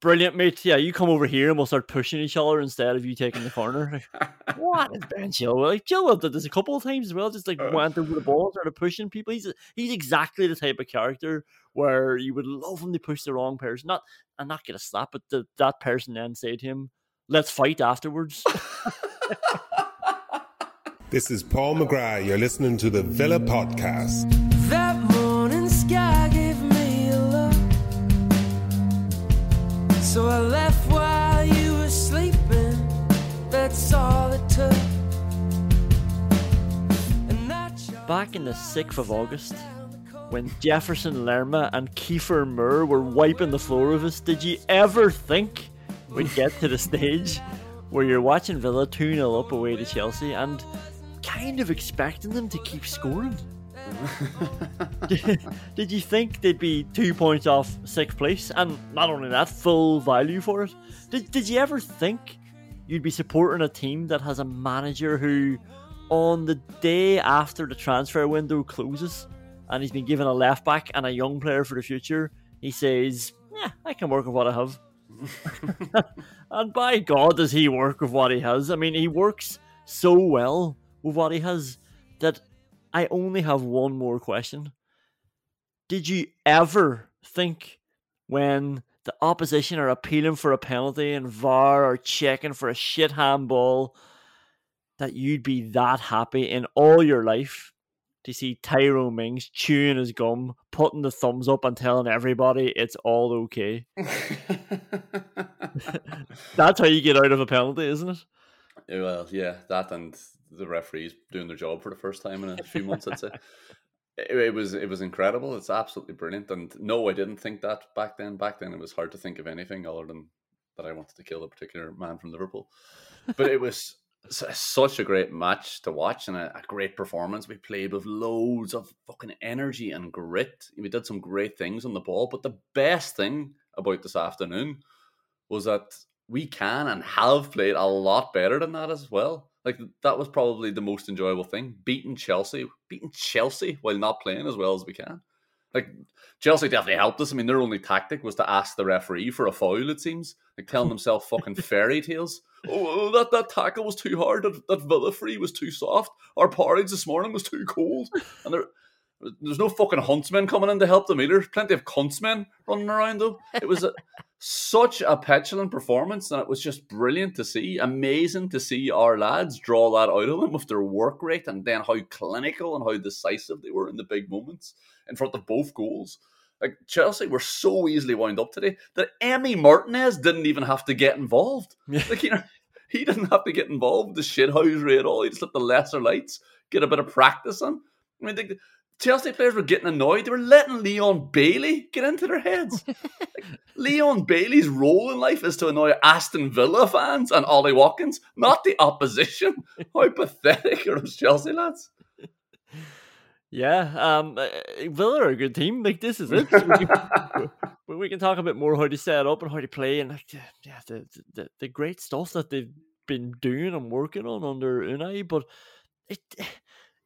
brilliant, mate. Yeah, you come over here and we'll start pushing each other instead of you taking the corner. Like, what is Ben Chilwell? Like, Chilwell did this a couple of times as well, just like went over the ball, started pushing people. He's exactly the type of character where you would love him to push the wrong person. Not get a slap, but that person then say to him, let's fight afterwards. This is Paul McGrath. You're listening to the Villa Podcast. That morning sky gave me a look, so I left while you were sleeping. That's all it took. Back in the 6th of August, when Jefferson Lerma and Kiefer Moore were wiping the floor with us, did you ever think we'd get to the stage where you're watching Villa 2-0 up away to Chelsea and kind of expecting them to keep scoring? Did you think they'd be 2 points off 6th place, and not only that, full value for it? Did you ever think you'd be supporting a team that has a manager who, on the day after the transfer window closes and he's been given a left back and a young player for the future, he says, yeah, I can work with what I have? And by God does he work with what he has. I mean, he works so well with what he has that I only have one more question. Did you ever think, when the opposition are appealing for a penalty and VAR are checking for a shit handball, that you'd be that happy in all your life to see Tyrone Mings chewing his gum, putting the thumbs up and telling everybody it's all okay? That's how you get out of a penalty, isn't it? Well, yeah, that and the referees doing their job for the first time in a few months, I'd say. It was incredible. It's absolutely brilliant. And no, I didn't think that back then. Back then, it was hard to think of anything other than that I wanted to kill a particular man from Liverpool. But it was such a great match to watch and a great performance. We played with loads of fucking energy and grit. We did some great things on the ball, but the best thing about this afternoon was that we can and have played a lot better than that as well. Like, that was probably the most enjoyable thing, beating Chelsea while not playing as well as we can. Like, Chelsea definitely helped us. I mean, their only tactic was to ask the referee for a foul, it seems. Like, telling themselves fucking fairy tales. Oh, that tackle was too hard. That Villa free was too soft. Our porridge this morning was too cold. And there's no fucking huntsmen coming in to help them either. Plenty of cuntsmen running around them. It was such a petulant performance, and it was just brilliant to see. Amazing to see our lads draw that out of them with their work rate, and then how clinical and how decisive they were in the big moments in front of both goals. Like, Chelsea were so easily wound up today that Emi Martinez didn't even have to get involved. Yeah. Like, you know, he didn't have to get involved, the shithousery at all. He just let the lesser lights get a bit of practice on. I mean, the Chelsea players were getting annoyed. They were letting Leon Bailey get into their heads. Like, Leon Bailey's role in life is to annoy Aston Villa fans and Ollie Watkins, not the opposition. How pathetic are those Chelsea lads? Yeah, Villa are a good team. Like, this is it. We can talk a bit more how to set up and how to play, and like, yeah, the great stuff that they've been doing and working on under Unai. But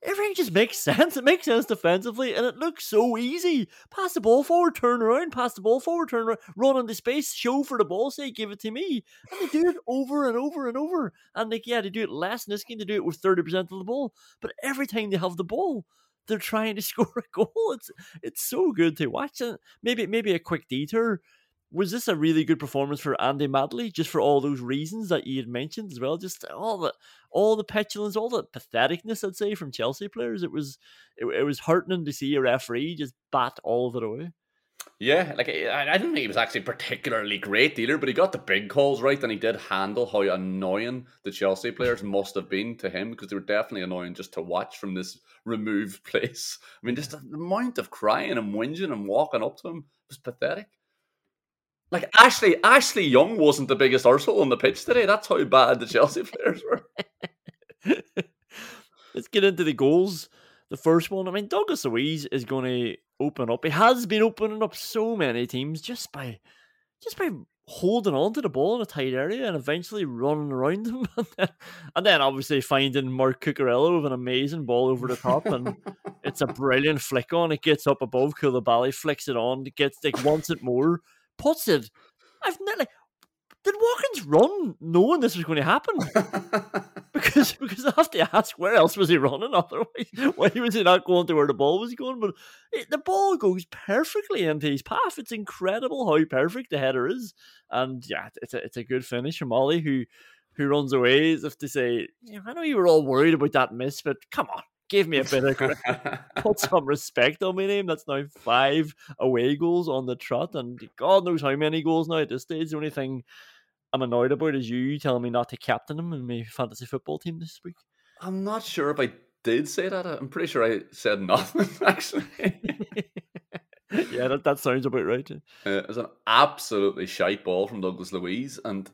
everything just makes sense. It makes sense defensively, and it looks so easy. Pass the ball forward, turn around. Pass the ball forward, turn around. Run into space, show for the ball, say give it to me, and they do it over and over and over. And like, yeah, they do it less in this game. They do it with 30% of the ball, but every time they have the ball, they're trying to score a goal. It's so good to watch. And maybe a quick detour. Was this a really good performance for Andy Madley, just for all those reasons that you had mentioned as well? Just all the petulance, all the patheticness, I'd say, from Chelsea players. It was heartening to see a referee just bat all of it away. Yeah, like, I didn't think he was actually particularly great either, but he got the big calls right, and he did handle how annoying the Chelsea players must have been to him, because they were definitely annoying just to watch from this removed place. I mean, just the amount of crying and whinging and walking up to him was pathetic. Like, Ashley Young wasn't the biggest arsehole on the pitch today. That's how bad the Chelsea players were. Let's get into the goals. The first one, I mean, Douglas Luiz is going to open up. He has been opening up so many teams just by holding on to the ball in a tight area and eventually running around them, and then obviously finding Mark Cucurella with an amazing ball over the top, and it's a brilliant flick on. It gets up above Koulibaly, flicks it on, gets like wants it more, puts it Did Watkins run knowing this was going to happen? because I have to ask, where else was he running otherwise? Why was he not going to where the ball was going? But the ball goes perfectly into his path. It's incredible how perfect the header is. And yeah, it's a good finish from Ollie, who runs away as if to say, I know you were all worried about that miss, but come on, give me a bit of credit. Put some respect on my name. That's now 5 away goals on the trot, and God knows how many goals now at this stage. The only thing I'm annoyed about is you telling me not to captain him in my fantasy football team this week. I'm not sure if I did say that. I'm pretty sure I said nothing, actually. Yeah, that sounds about right. It was an absolutely shite ball from Douglas Luiz, and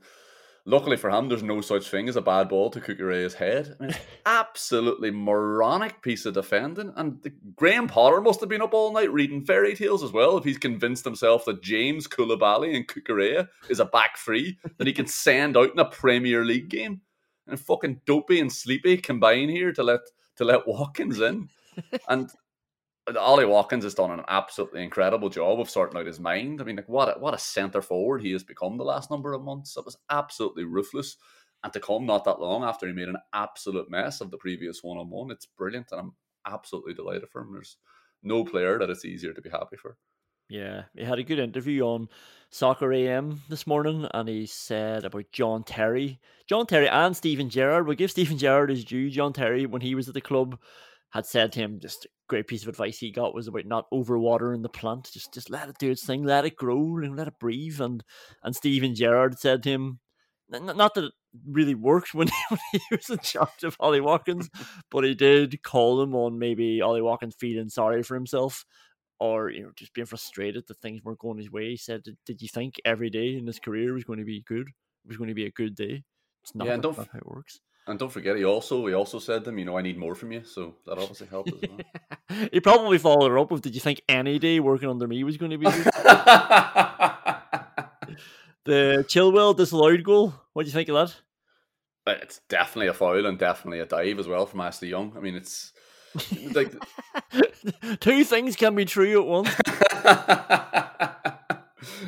luckily for him, there's no such thing as a bad ball to Kukureya's head. I mean, it's absolutely moronic piece of defending. And Graham Potter must have been up all night reading fairy tales as well. If he's convinced himself that James, Koulibaly and Kukureya is a back three that he can send out in a Premier League game. And fucking Dopey and Sleepy combine here to let Watkins in. And Ollie Watkins has done an absolutely incredible job of sorting out his mind. I mean, like, what a centre forward he has become the last number of months. It was absolutely ruthless. And to come not that long after he made an absolute mess of the previous one-on-one, it's brilliant. And I'm absolutely delighted for him. There's no player that it's easier to be happy for. Yeah, he had a good interview on Soccer AM this morning, and he said about John Terry. John Terry and Stephen Gerrard. We'll give Stephen Gerrard his due. John Terry, when he was at the club, had said to him, just a great piece of advice he got was about not overwatering the plant. Just let it do its thing, let it grow and let it breathe. And Stephen Gerrard said to him, not that it really worked when he was in charge of Ollie Watkins, but he did call him on maybe Ollie Watkins feeling sorry for himself, or just being frustrated that things weren't going his way. He said, did you think every day in his career was going to be good? It was going to be a good day. It's not how it works. And don't forget, he also said to them, I need more from you. So that obviously helped as well. He probably followed her up with, did you think any day working under me was going to be good? The Chilwell disallowed goal. What do you think of that? It's definitely a foul and definitely a dive as well from Ashley Young. I mean, it's like two things can be true at once.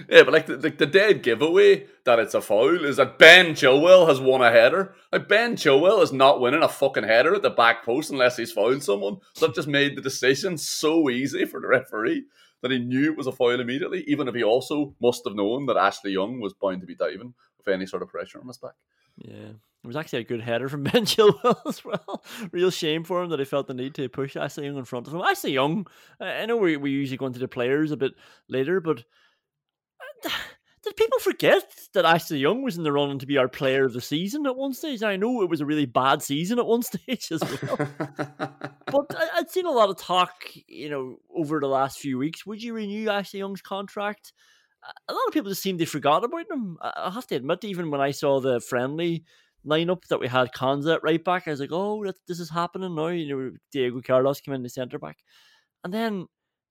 Yeah, but the dead giveaway that it's a foul is that Ben Chilwell has won a header. Like, Ben Chilwell is not winning a fucking header at the back post unless he's fouled someone. So that just made the decision so easy for the referee that he knew it was a foul immediately, even if he also must have known that Ashley Young was bound to be diving with any sort of pressure on his back. Yeah. It was actually a good header from Ben Chilwell as well. Real shame for him that he felt the need to push Ashley Young in front of him. Ashley Young, I know we usually go into the players a bit later, but did people forget that Ashley Young was in the running to be our player of the season at one stage? I know it was a really bad season at one stage as well. But I'd seen a lot of talk, over the last few weeks. Would you renew Ashley Young's contract? A lot of people just seemed they forgot about him. I have to admit, even when I saw the friendly lineup that we had Konsa at right back, I was like, this is happening now. Diego Carlos came in the centre back. And then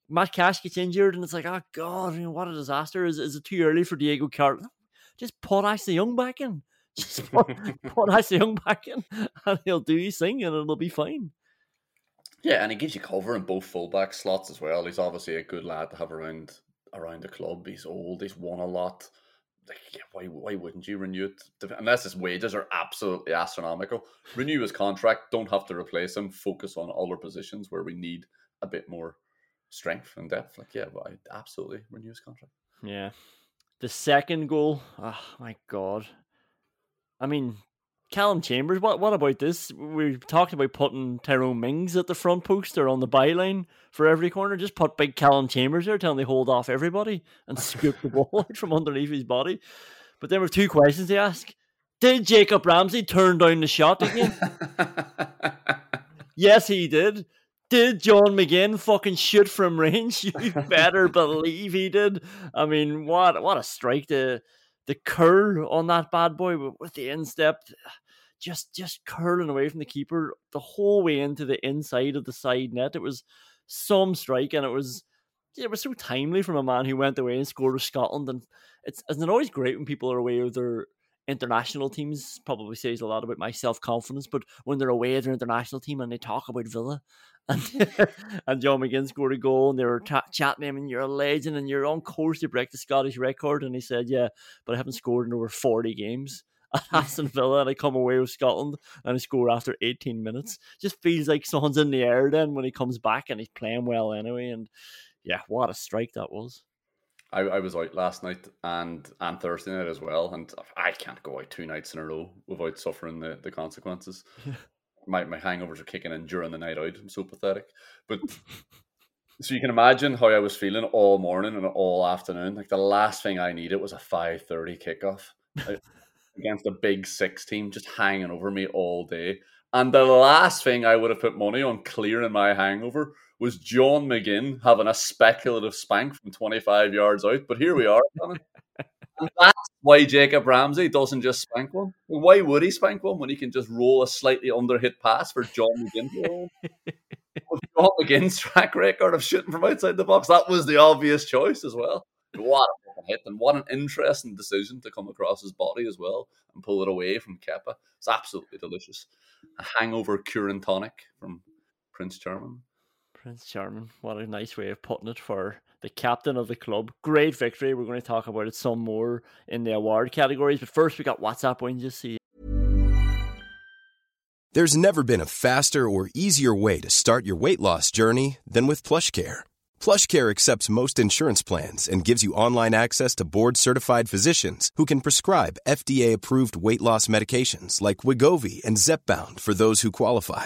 Matt Cash gets injured, and it's like, what a disaster. Is it too early for Diego Carlos? Just put Ashley Young back in. Just put Ashley Young back in, and he'll do his thing, and it'll be fine. Yeah, and he gives you cover in both fullback slots as well. He's obviously a good lad to have around the club. He's old, he's won a lot. Like, why wouldn't you renew it? Unless his wages are absolutely astronomical. Renew his contract, don't have to replace him, focus on other positions where we need a bit more strength and depth. I absolutely renew his contract. Yeah, the second goal. Oh my God! I mean, Callum Chambers. What about this? We talked about putting Tyrone Mings at the front post or on the byline for every corner. Just put big Callum Chambers there, telling they hold off everybody and scoop the ball out from underneath his body. But then we have two questions to ask: did Jacob Ramsey turn down the shot again? Yes, he did. Did John McGinn fucking shoot from range? You better believe he did. I mean, what a strike. The curl on that bad boy with the instep, just curling away from the keeper the whole way into the inside of the side net. It was some strike, and it was so timely from a man who went away and scored with Scotland. And it's isn't it always great when people are away with their international teams probably says a lot about my self-confidence, but when they're away at an international team and they talk about Villa and John McGinn scored a goal and they were chatting him and you're a legend and you're on course to break the Scottish record, and he said, yeah, but I haven't scored in over 40 games at Aston Villa and I come away with Scotland and I score after 18 minutes. Just feels like someone's in the air then when he comes back, and he's playing well anyway. And yeah, what a strike that was. I was out last night and Thursday night as well, and I can't go out two nights in a row without suffering the consequences. My hangovers are kicking in during the night out. I'm so pathetic. But so you can imagine how I was feeling all morning and all afternoon. Like the last thing I needed was a 5:30 kickoff against a big six team just hanging over me all day. And the last thing I would have put money on clearing my hangover was John McGinn having a speculative spank from 25 yards out. But here we are. And that's why Jacob Ramsey doesn't just spank one. Why would he spank one when he can just roll a slightly underhit pass for John McGinn to roll? With John McGinn's track record of shooting from outside the box, that was the obvious choice as well. What a fucking hit, and what an interesting decision to come across his body as well and pull it away from Kepa. It's absolutely delicious. A hangover cure and tonic from Prince Charming. Prince Charming, what a nice way of putting it for the captain of the club. Great victory. We're going to talk about it some more in the award categories, but first we got WhatsApp wins, you see. There's never been a faster or easier way to start your weight loss journey than with PlushCare. PlushCare accepts most insurance plans and gives you online access to board-certified physicians who can prescribe FDA-approved weight loss medications like Wegovy and Zepbound for those who qualify.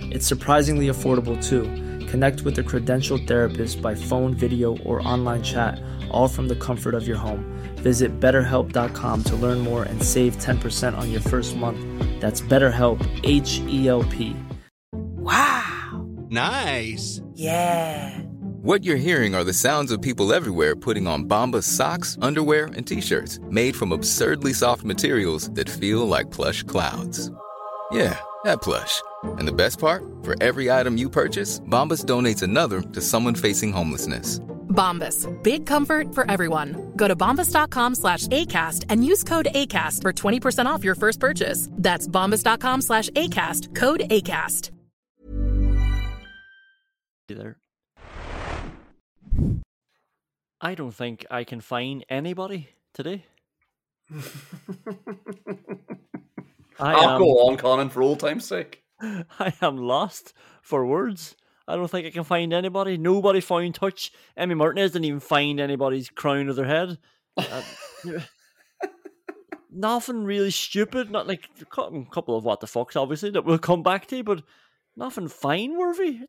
It's surprisingly affordable too. Connect with a credentialed therapist by phone, video, or online chat, all from the comfort of your home. Visit BetterHelp.com to learn more and save 10% on your first month. That's BetterHelp, H-E-L-P. Wow. Nice. Yeah. What you're hearing are the sounds of people everywhere putting on Bombas socks, underwear, and T-shirts made from absurdly soft materials that feel like plush clouds. Yeah, that plush. And the best part? For every item you purchase, Bombas donates another to someone facing homelessness. Bombas. Big comfort for everyone. Go to bombas.com/ACAST and use code ACAST for 20% off your first purchase. That's bombas.com/ACAST. Code ACAST. There. I don't think I can find anybody today. I'll go on, Conan, for old time's sake. I am lost for words. I don't think I can find anybody. Nobody found touch. Emi Martinez didn't even find anybody's crown of their head. Nothing really stupid. Not like a couple of what the fucks, obviously, that we'll come back to, but nothing fine worthy.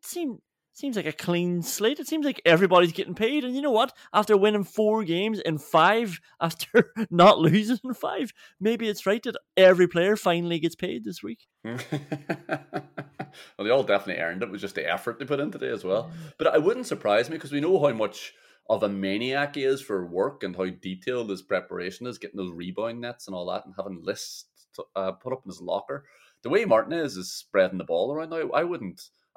It seems like a clean slate. It seems like everybody's getting paid. And you know what? After winning 4 games in 5, after not losing in 5, maybe it's right that every player finally gets paid this week. Well, they all definitely earned it. It was just the effort they put in today as well. But it wouldn't surprise me because we know how much of a maniac he is for work and how detailed his preparation is, getting those rebound nets and all that and having lists put up in his locker. The way Martinez is spreading the ball around now, I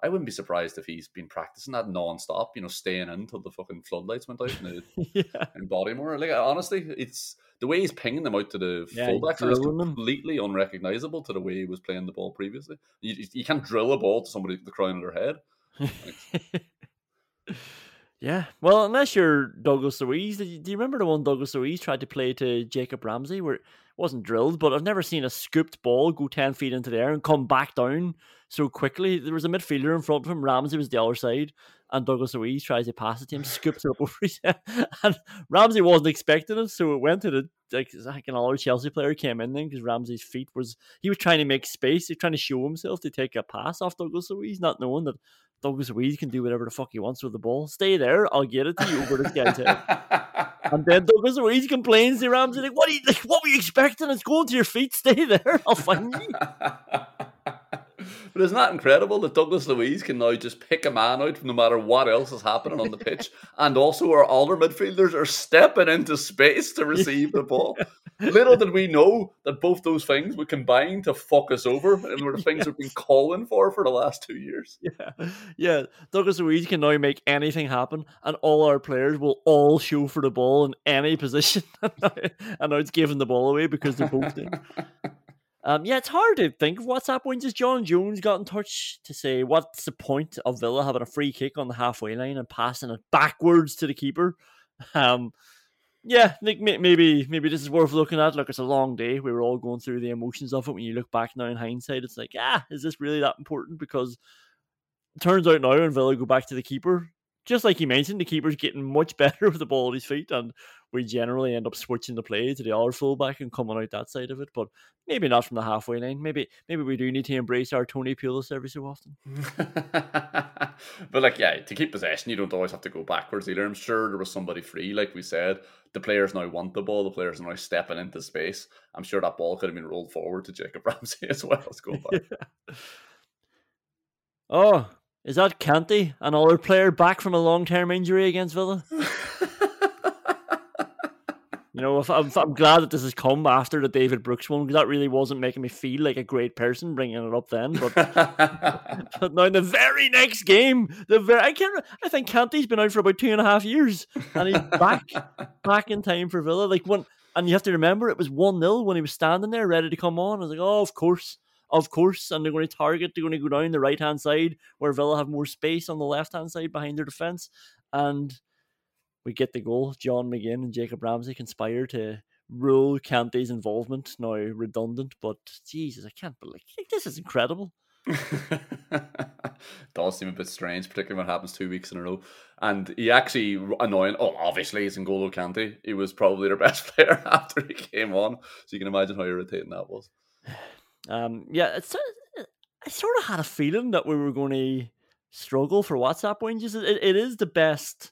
wouldn't be surprised if he's been practicing that non-stop, you know, staying in until the fucking floodlights went out in Bodymore. Like, honestly, it's the way he's pinging them out to the fullbacks is completely unrecognisable to the way he was playing the ball previously. You can't drill a ball to somebody with the crown of their head. Like, yeah, well, unless you're Douglas Luiz. Do you remember the one Douglas Luiz tried to play to Jacob Ramsey where it wasn't drilled, but I've never seen a scooped ball go 10 feet into the air and come back down so quickly. There was a midfielder in front of him, Ramsey was the other side, and Douglas Luiz tries to pass it to him, scoops it up over his head, and Ramsey wasn't expecting it, so it went to the, like, another Chelsea player came in then because Ramsey's feet was, he was trying to make space, he was trying to show himself to take a pass off Douglas Luiz, not knowing that Douglas Luiz can do whatever the fuck he wants with the ball. Stay there, I'll get it to you over the guy's head. And then Douglas Luiz complains to Ramsey, like, what were you expecting? It's going to your feet. Stay there. I'll find you. But isn't that incredible that Douglas Luiz can now just pick a man out no matter what else is happening on the pitch? And also our older midfielders are stepping into space to receive the ball. Little did we know that both those things would combine to fuck us over, and were the things we've been calling for the last 2 years. Yeah. Douglas Luiz can now make anything happen, and all our players will all show for the ball in any position. And now it's giving the ball away because they're both in. Yeah, it's hard to think of what's happening. Just John Jones got in touch to say, what's the point of Villa having a free kick on the halfway line and passing it backwards to the keeper? Yeah, Nick, maybe this is worth looking at. Look, it's a long day. We were all going through the emotions of it. When you look back now in hindsight, it's like, is this really that important? Because it turns out now when Villa go back to the keeper, just like you mentioned, the keeper's getting much better with the ball at his feet, and we generally end up switching the play to the other fullback and coming out that side of it, but maybe not from the halfway line. Maybe we do need to embrace our Tony Pulis every so often. But to keep possession, you don't always have to go backwards either. I'm sure there was somebody free, like we said. The players now want the ball. The players are now stepping into space. I'm sure that ball could have been rolled forward to Jacob Ramsey as well. Let's go back. Oh, is that Kante, another player back from a long-term injury against Villa? You know, I'm glad that this has come after the David Brooks one, because that really wasn't making me feel like a great person bringing it up then. But now in the very next game, I think Kante's been out for about 2.5 years, and he's back in time for Villa. And you have to remember, it was 1-0 when he was standing there ready to come on. I was like, oh, of course. And they're going to go down the right-hand side where Villa have more space on the left-hand side behind their defence. And we get the goal. John McGinn and Jacob Ramsey conspire to rule Kante's involvement now redundant, but Jesus, I can't believe this is incredible. It does seem a bit strange, particularly when it happens 2 weeks in a row. And he actually, obviously it's N'Golo Kante. He was probably their best player after he came on. So you can imagine how irritating that was. I sort of had a feeling that we were going to struggle for WhatsApp wins. It is the best...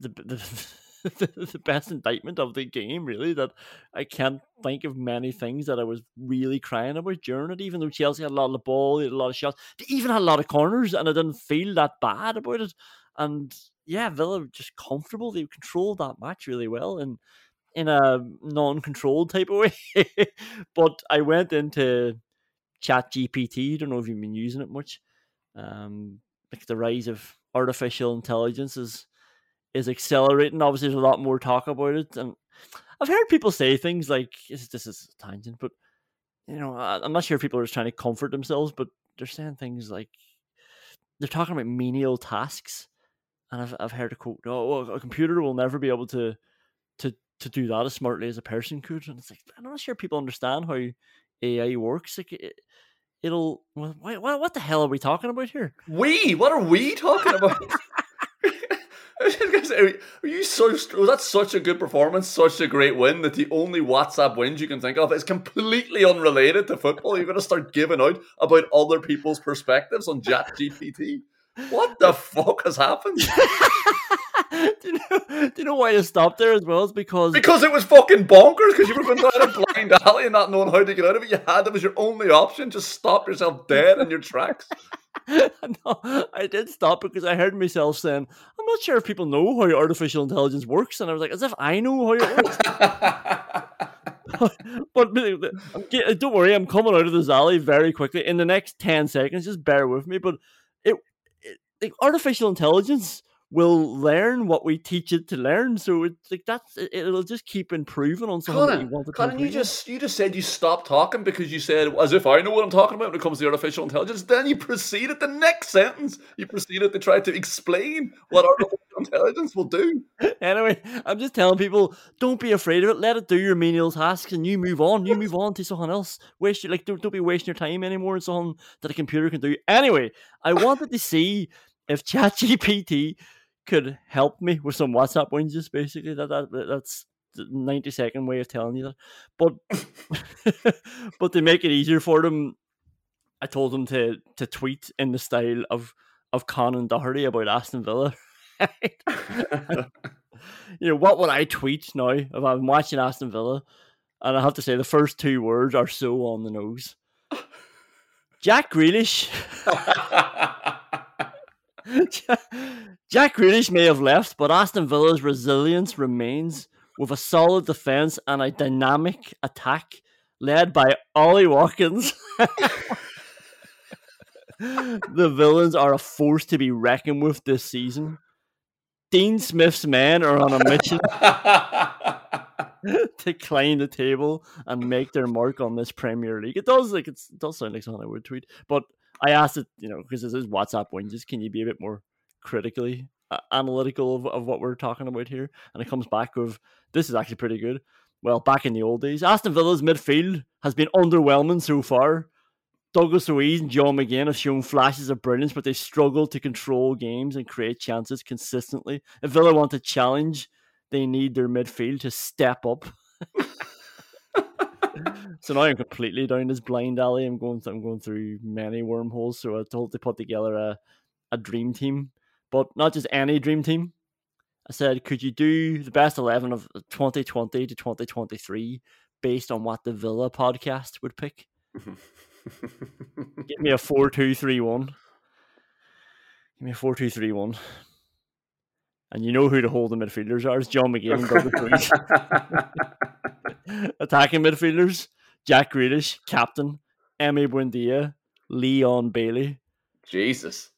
The best indictment of the game, really, that I can't think of many things that I was really crying about during it, even though Chelsea had a lot of the ball, they had a lot of shots, they even had a lot of corners, and I didn't feel that bad about it. And yeah, Villa were just comfortable. They controlled that match really well and in a non-controlled type of way. But I went into Chat GPT. I don't know if you've been using it much. The rise of artificial intelligence is accelerating. Obviously, there's a lot more talk about it, and I've heard people say things like, this is a tangent, but I'm not sure if people are just trying to comfort themselves, but they're saying things like, they're talking about menial tasks, and I've heard a quote, a computer will never be able to do that as smartly as a person could. And it's like, I'm not sure people understand how AI works. Like, what the hell are we talking about here? What are we talking about? Was that such a good performance, such a great win, that the only WhatsApp wins you can think of is completely unrelated to football? You're going to start giving out about other people's perspectives on ChatGPT. What the fuck has happened? Do you know why you stopped there as well? It's because it was fucking bonkers, because you were going down a blind alley and not knowing how to get out of it. It was your only option. Just stop yourself dead in your tracks. No, I did stop because I heard myself saying, I'm not sure if people know how artificial intelligence works. And I was like, as if I know how it works. But don't worry, I'm coming out of this alley very quickly. In the next 10 seconds, just bear with me. But artificial intelligence will learn what we teach it to learn. So it's like it'll just keep improving on something that you want to improve. Colin, you just said you stopped talking because you said, as if I know what I'm talking about when it comes to artificial intelligence. Then you proceeded the next sentence. You proceeded to try to explain what artificial intelligence will do. Anyway, I'm just telling people, don't be afraid of it. Let it do your menial tasks and you move on. You move on to something else. Don't be wasting your time anymore on something that a computer can do. Anyway, I wanted to see if ChatGPT could help me with some WhatsApp wins, basically. That's the 90-second way of telling you that. But to make it easier for them, I told them to tweet in the style of Conan Doherty about Aston Villa. You know, what would I tweet now if I'm watching Aston Villa? And I have to say, the first two words are so on the nose. Jack Grealish. Jack Grealish may have left, but Aston Villa's resilience remains with a solid defence and a dynamic attack led by Ollie Watkins. The villains are a force to be reckoned with this season. Dean Smith's men are on a mission to climb the table and make their mark on this Premier League. It does sound like something I would tweet, but I asked it, you know, because this is WhatsApp whinges. Can you be a bit more critically analytical of what we're talking about here? And it comes back with, this is actually pretty good. Well, back in the old days, Aston Villa's midfield has been underwhelming so far. Douglas Luiz and John McGinn have shown flashes of brilliance, but they struggle to control games and create chances consistently. If Villa want to challenge, they need their midfield to step up. So now I'm completely down this blind alley. I'm going through many wormholes. So I told to put together a dream team, but not just any dream team. I said, could you do the best 11 of 2020 to 2023 based on what the Villa podcast would pick? Give me a 4-2-3-1. And you know who the holding midfielders are. It's John McGinn and Douglas Luiz. Attacking midfielders, Jack Grealish, captain, Emi Buendia, Leon Bailey. Jesus.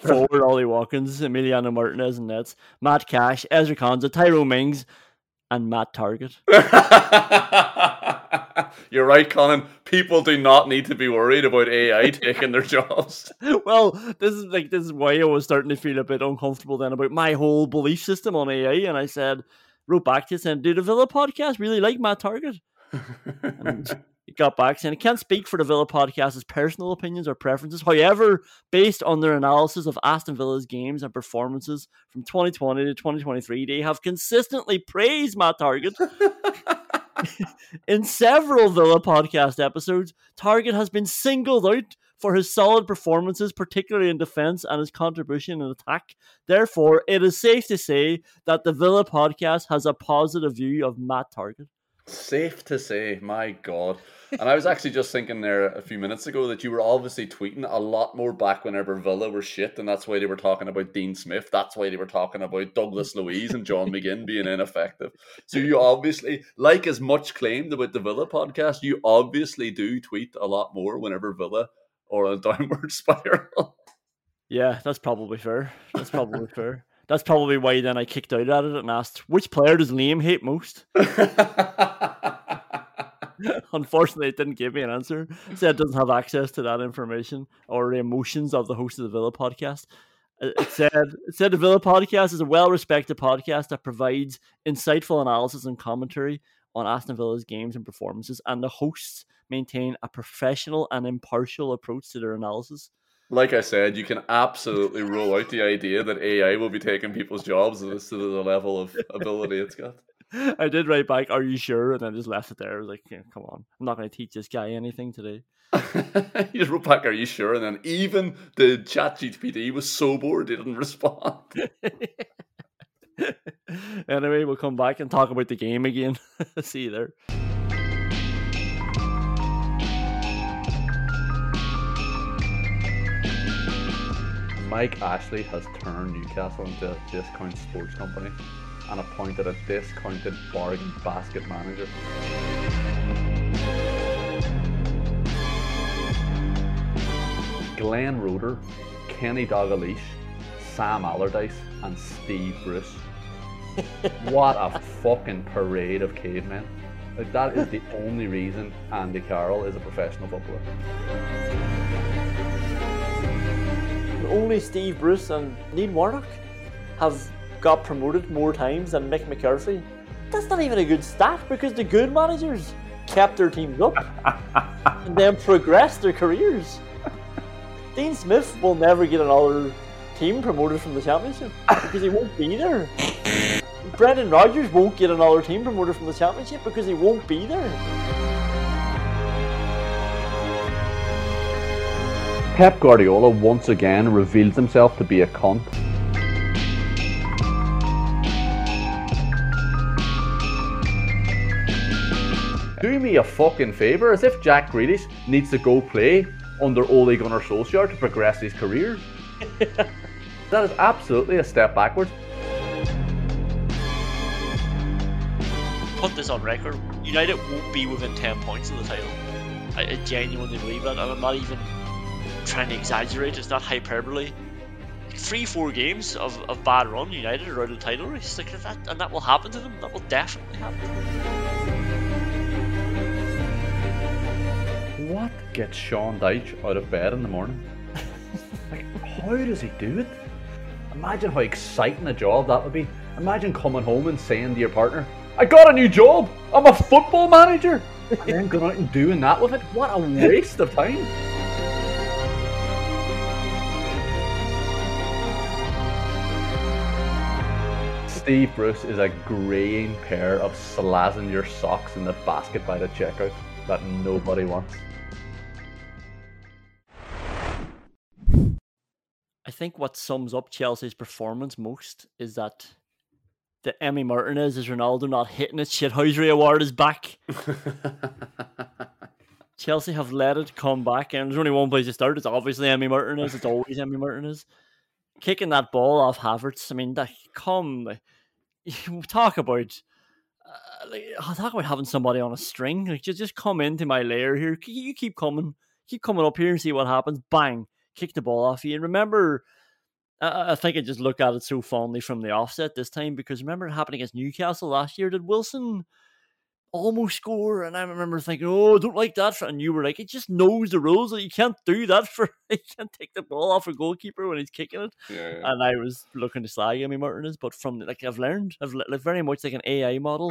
Forward, Ollie Watkins, Emiliano Martinez in nets, Matt Cash, Ezri Konsa, Tyrone Mings, and Matt Target. You're right, Colin. People do not need to be worried about AI taking their jobs. Well, this is why I was starting to feel a bit uncomfortable then about my whole belief system on AI. And I wrote back to you saying, do the Villa podcast really like Matt Target? And it got back saying, I can't speak for the Villa podcast's personal opinions or preferences. However, based on their analysis of Aston Villa's games and performances from 2020 to 2023, they have consistently praised Matt Target. In several Villa podcast episodes, Target has been singled out for his solid performances, particularly in defence and his contribution in attack. Therefore, it is safe to say that the Villa podcast has a positive view of Matt Target. Safe to say, my God. And I was actually just thinking there a few minutes ago that you were obviously tweeting a lot more back whenever Villa were shit, and that's why they were talking about Dean Smith. That's why they were talking about Douglas Luiz and John McGinn being ineffective. So you obviously, like as much claimed about the Villa podcast, you obviously do tweet a lot more whenever Villa are on a downward spiral. Yeah, that's probably fair. That's probably why then I kicked out at it and asked, which player does Liam hate most? Unfortunately, it didn't give me an answer. It said it doesn't have access to that information or the emotions of the host of the Villa podcast. It said the Villa podcast is a well-respected podcast that provides insightful analysis and commentary on Aston Villa's games and performances, and the hosts maintain a professional and impartial approach to their analysis. Like I said, you can absolutely rule out the idea that AI will be taking people's jobs as to the level of ability it's got. I did write back, are you sure? And I just left it there. I was like, yeah, come on, I'm not going to teach this guy anything today. You just wrote back, are you sure? And then even the Chat GPT was so bored, he didn't respond. Anyway, we'll come back and talk about the game again. See you there. Mike Ashley has turned Newcastle into a discount sports company and appointed a discounted bargain basket manager. Glenn Roeder, Kenny Dalglish, Sam Allardyce and Steve Bruce. What a fucking parade of cavemen. Like, that is the only reason Andy Carroll is a professional footballer. Only Steve Bruce and Neil Warnock have got promoted more times than Mick McCarthy. That's not even a good stat, because the good managers kept their teams up and then progressed their careers. Dean Smith will never get another team promoted from the Championship because he won't be there. Brendan Rodgers won't get another team promoted from the Championship because he won't be there. Pep Guardiola once again revealed himself to be a cunt. me a fucking favour, as if Jack Grealish needs to go play under Ole Gunnar Solskjaer to progress his career. That is absolutely a step backwards. Put this on record, United won't be within 10 points of the title. I genuinely believe that, and I'm not even trying to exaggerate, it's not hyperbole. 3-4 games of bad run, United are out of the title race, like that, and that will happen to them, that will definitely happen to them. What gets Sean Dyche out of bed in the morning? Like, how does he do it? Imagine how exciting a job that would be. Imagine coming home and saying to your partner, I got a new job! I'm a football manager! And then going out and doing that with it? What a waste of time! Steve Bruce is a graying pair of slazzing your socks in the basket by the checkout that nobody wants. I think what sums up Chelsea's performance most is that the Emi Martinez is Ronaldo not hitting it. Shithousery award is back. Chelsea have let it come back, and there's only one place to start. It's obviously Emi Martinez. It's always Emi Martinez. Kicking that ball off Havertz. I mean, that talk about having somebody on a string. Like, just come into my lair here. You keep coming up here and see what happens. Bang, kick the ball off you. And remember, I think I just look at it so fondly from the offset this time, because remember it happened against Newcastle last year? Did Wilson almost score? And I remember thinking, oh, I don't like that. And you were like, it just knows the rules. That you can't do that. You can't take the ball off a goalkeeper when he's kicking it. Yeah. And I was looking to slag Emi Martinez, but from I've learned very much like an AI model.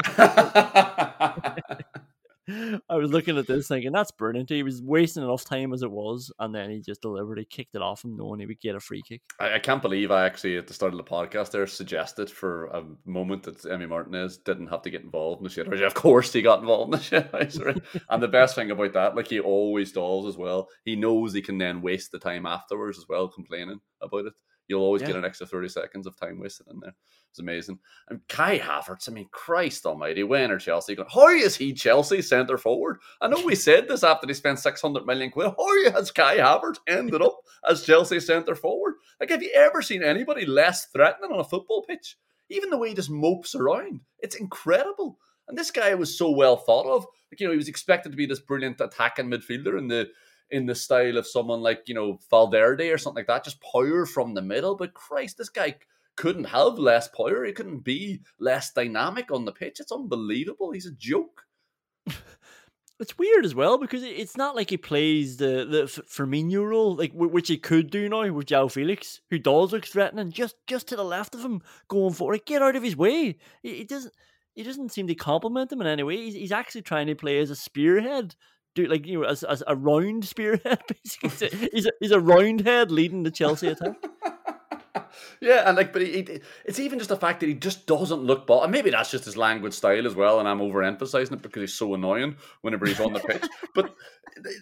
I was looking at this thinking, that's brilliant. He was wasting enough time as it was, and then he just deliberately kicked it off him knowing he would get a free kick. I can't believe I actually, at the start of the podcast there, suggested for a moment that Emi Martinez didn't have to get involved in the shithouse. Of course he got involved in the shithouse. And the best thing about that, like he always does as well, he knows he can then waste the time afterwards as well complaining about it. You'll always get an extra 30 seconds of time wasted in there. It's amazing. And Kai Havertz, I mean, Christ almighty, when are Chelsea going? How is he Chelsea centre forward? I know we said this after they spent 600 million quid. How has Kai Havertz ended up as Chelsea centre forward? Like, have you ever seen anybody less threatening on a football pitch? Even the way he just mopes around. It's incredible. And this guy was so well thought of. Like, you know, he was expected to be this brilliant attacking midfielder in the style of someone like, you know, Valverde or something like that, just power from the middle. But Christ, this guy couldn't have less power. He couldn't be less dynamic on the pitch. It's unbelievable. He's a joke. It's weird as well, because it's not like he plays the Firmino role, like which he could do now with Joao Felix, who does look threatening, just to the left of him, going for it. Get out of his way. He doesn't seem to compliment him in any way. He's actually trying to play as a spearhead. Like, you know, as a round spearhead, basically. He's a round head leading the Chelsea attack. Yeah, and like, but it's even just the fact that he just doesn't look bothered. Maybe that's just his language style as well, and I'm overemphasizing it because he's so annoying whenever he's on the pitch. But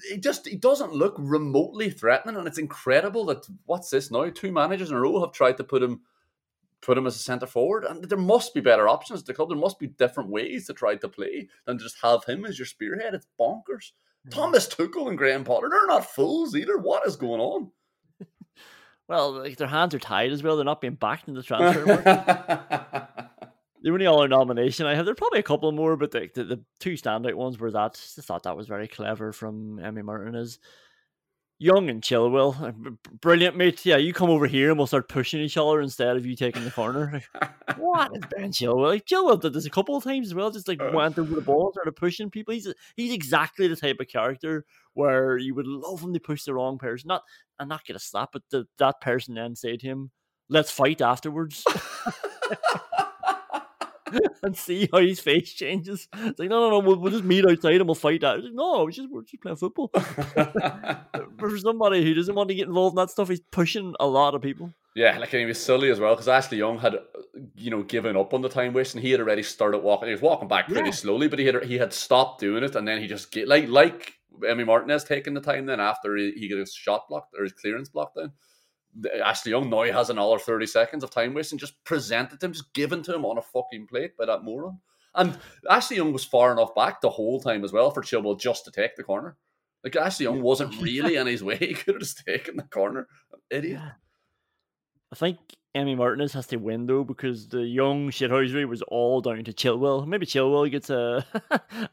he doesn't look remotely threatening, and it's incredible that, what's this now? 2 managers in a row have tried to put him as a centre forward, and there must be better options at the club. There must be different ways to try to play than to just have him as your spearhead. It's bonkers. Thomas Tuchel and Graham Potter, they're not fools either. What is going on? Well, like, their hands are tied as well. They're not being backed in the transfer market. The only other nomination I have, there are probably a couple more, but the 2 standout ones were that. I thought that was very clever from Emi Martinez. Young and Chilwell, brilliant, mate. Yeah, you come over here and we'll start pushing each other instead of you taking the corner. Like, what is Ben Chilwell? Like, Chilwell did this a couple of times as well, just like went over the ball, started pushing people. He's exactly the type of character where you would love him to push the wrong person, not get a slap, but that person then say to him, "Let's fight afterwards." And see how his face changes. It's like, no, we'll just meet outside and we'll fight out. Like, no, we're just playing football. But for somebody who doesn't want to get involved in that stuff, he's pushing a lot of people. Yeah, like, and he was silly as well, because Ashley Young had, you know, given up on the time waste, and he had already started walking. He was walking back pretty slowly, but he had stopped doing it, and then he just get like Emi Martinez taking the time then after he got his shot blocked or his clearance blocked down. Ashley Young now has another 30 seconds of time wasting just presented to him, just given to him on a fucking plate by that moron. And Ashley Young was far enough back the whole time as well for Chilwell just to take the corner. Like, Ashley Young wasn't really in his way. He could have just taken the corner. Idiot. Yeah. I think Emi Martinez has to win, though, because the Young shithousery was all down to Chilwell. Maybe Chilwell gets an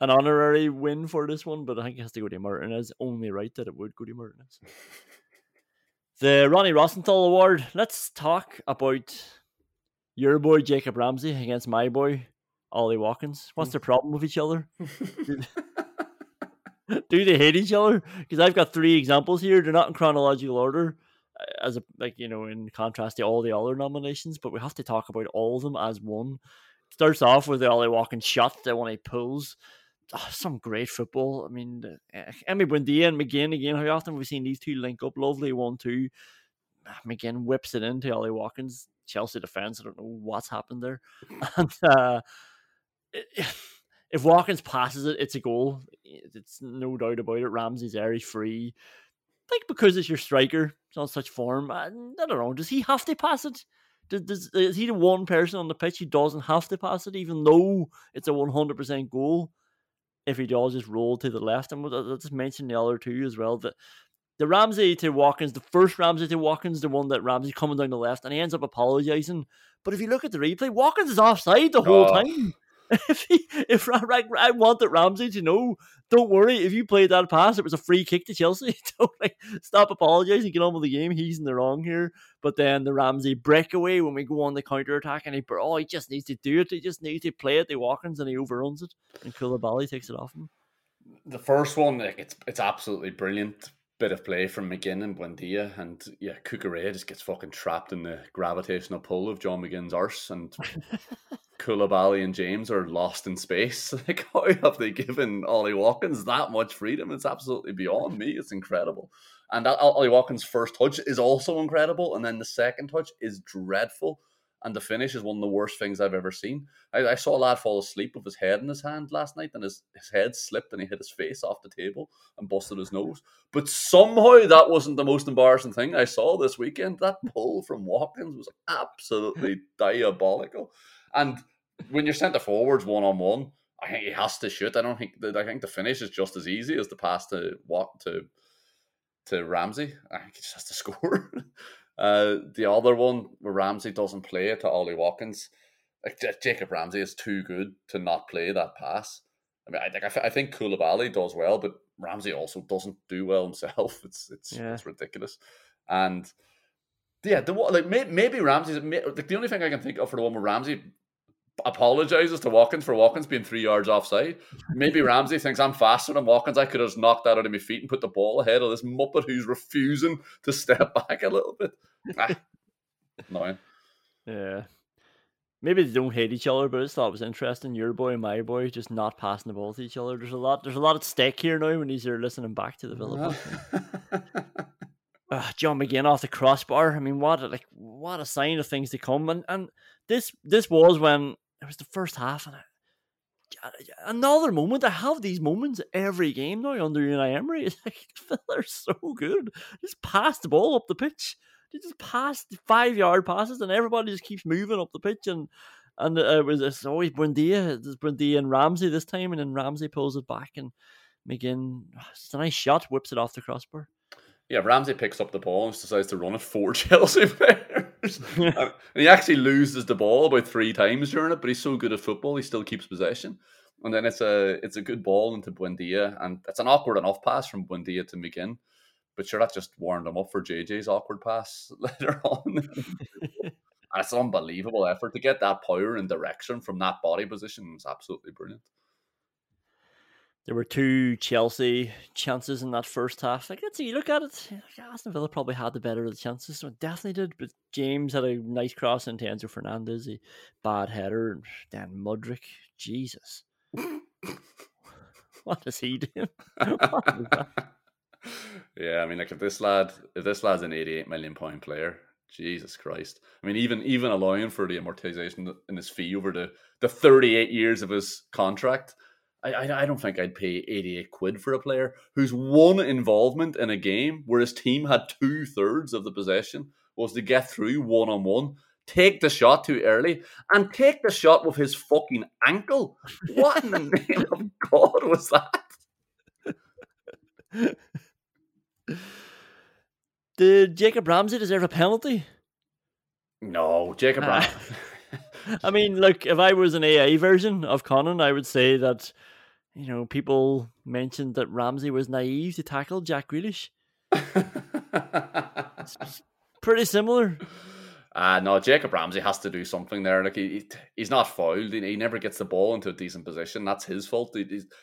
honorary win for this one, but I think it has to go to Martinez. Only right that it would go to Martinez. The Ronnie Rosenthal Award. Let's talk about your boy Jacob Ramsey against my boy Ollie Watkins. What's the problem with each other? Do they hate each other? Because I've got three examples here. They're not in chronological order, as a, like, you know, in contrast to all the other nominations, but we have to talk about all of them as one. It starts off with the Ollie Watkins shot that when he pulls. Oh, some great football. I mean, Emi Buendia and McGinn again. How often have we seen these two link up? Lovely 1-2. McGinn whips it into Ollie Watkins. Chelsea defense. I don't know what's happened there. And if Watkins passes it, it's a goal. It's no doubt about it. Ramsey's there. He's free. Like, because it's your striker, it's on such form. I don't know. Does he have to pass it? Is he the one person on the pitch who doesn't have to pass it, even though it's a 100% goal? If he does just roll to the left, and I'll just mention the other two as well. The Ramsey to Watkins, the first Ramsey to Watkins, the one that Ramsey coming down the left, and he ends up apologising. But if you look at the replay, Watkins is offside the whole time. I want that Ramsey to know, don't worry, if you played that pass, it was a free kick to Chelsea. Don't, like, stop apologising, get on with the game. He's in the wrong here. But then the Ramsey breakaway when we go on the counter attack, and he just needs to do it. He just needs to play it to Watkins, and he overruns it, and Koulibaly takes it off him. The first one, like, it's absolutely brilliant bit of play from McGinn and Buendia, and yeah, Cucurella just gets fucking trapped in the gravitational pull of John McGinn's arse, and Koulibaly and James are lost in space. Like, how have they given Ollie Watkins that much freedom? It's absolutely beyond me. It's incredible. And that Ollie Watkins' first touch is also incredible, and then the second touch is dreadful, and the finish is one of the worst things I've ever seen. I saw a lad fall asleep with his head in his hand last night, and his head slipped and he hit his face off the table and busted his nose. But somehow that wasn't the most embarrassing thing I saw this weekend. That pull from Watkins was absolutely diabolical. And when you're centre forwards one-on-one, I think he has to shoot. I think the finish is just as easy as the pass to Ramsey. I think he just has to score. The other one where Ramsey doesn't play it to Ollie Watkins, like, Jacob Ramsey is too good to not play that pass. I mean, I think Koulibaly does well, but Ramsey also doesn't do well himself. It's ridiculous. And yeah, maybe Ramsey's, like, the only thing I can think of for the one where Ramsey apologises to Watkins for Watkins being 3 yards offside. Maybe Ramsey thinks, I'm faster than Watkins, I could have knocked that out of my feet and put the ball ahead of this muppet who's refusing to step back a little bit. Annoying. Yeah. Maybe they don't hate each other, but I just thought it was interesting. Your boy and my boy just not passing the ball to each other. There's a lot at stake here now when these are listening back to the Villa. John McGinn off the crossbar. I mean, what a sign of things to come. And this was when it was the first half, and another moment. I have these moments every game now under Unai Emery. It's like, they're so good. Just pass the ball up the pitch. They just pass 5 yard passes, and everybody just keeps moving up the pitch. And it's always Buendia. There's Buendia and Ramsey this time, and then Ramsey pulls it back, and McGinn, it's a nice shot, whips it off the crossbar. Yeah, Ramsey picks up the ball and decides to run it for Chelsea players. And he actually loses the ball about three times during it, but he's so good at football, he still keeps possession. And then it's a good ball into Buendia, and it's an awkward enough pass from Buendia to McGinn. But sure, that just warmed him up for JJ's awkward pass later on. And it's an unbelievable effort to get that power and direction from that body position. It was absolutely brilliant. There were two Chelsea chances in that first half. Like, let's see, you look at it, Aston Villa probably had the better of the chances. So it definitely did, but James had a nice cross into Enzo Fernandez, a bad header, and then Mudrick. Jesus. What is he doing? What is that? Yeah, I mean, like, if this lad's an £88 million player, Jesus Christ. I mean, even allowing for the amortization in his fee over the 38 years of his contract, I don't think I'd pay £88 for a player whose one involvement in a game where his team had 2/3 of the possession was to get through one-on-one take the shot too early and take the shot with his fucking ankle. What in the name of God was that? Did Jacob Ramsey deserve a penalty? No, Jacob Ramsey. I mean, look, if I was an AI version of Conan, I would say that, you know, people mentioned that Ramsey was naive to tackle Jack Grealish. It's pretty similar. No, Jacob Ramsey has to do something there. Like he's not fouled. He never gets the ball into a decent position. That's his fault.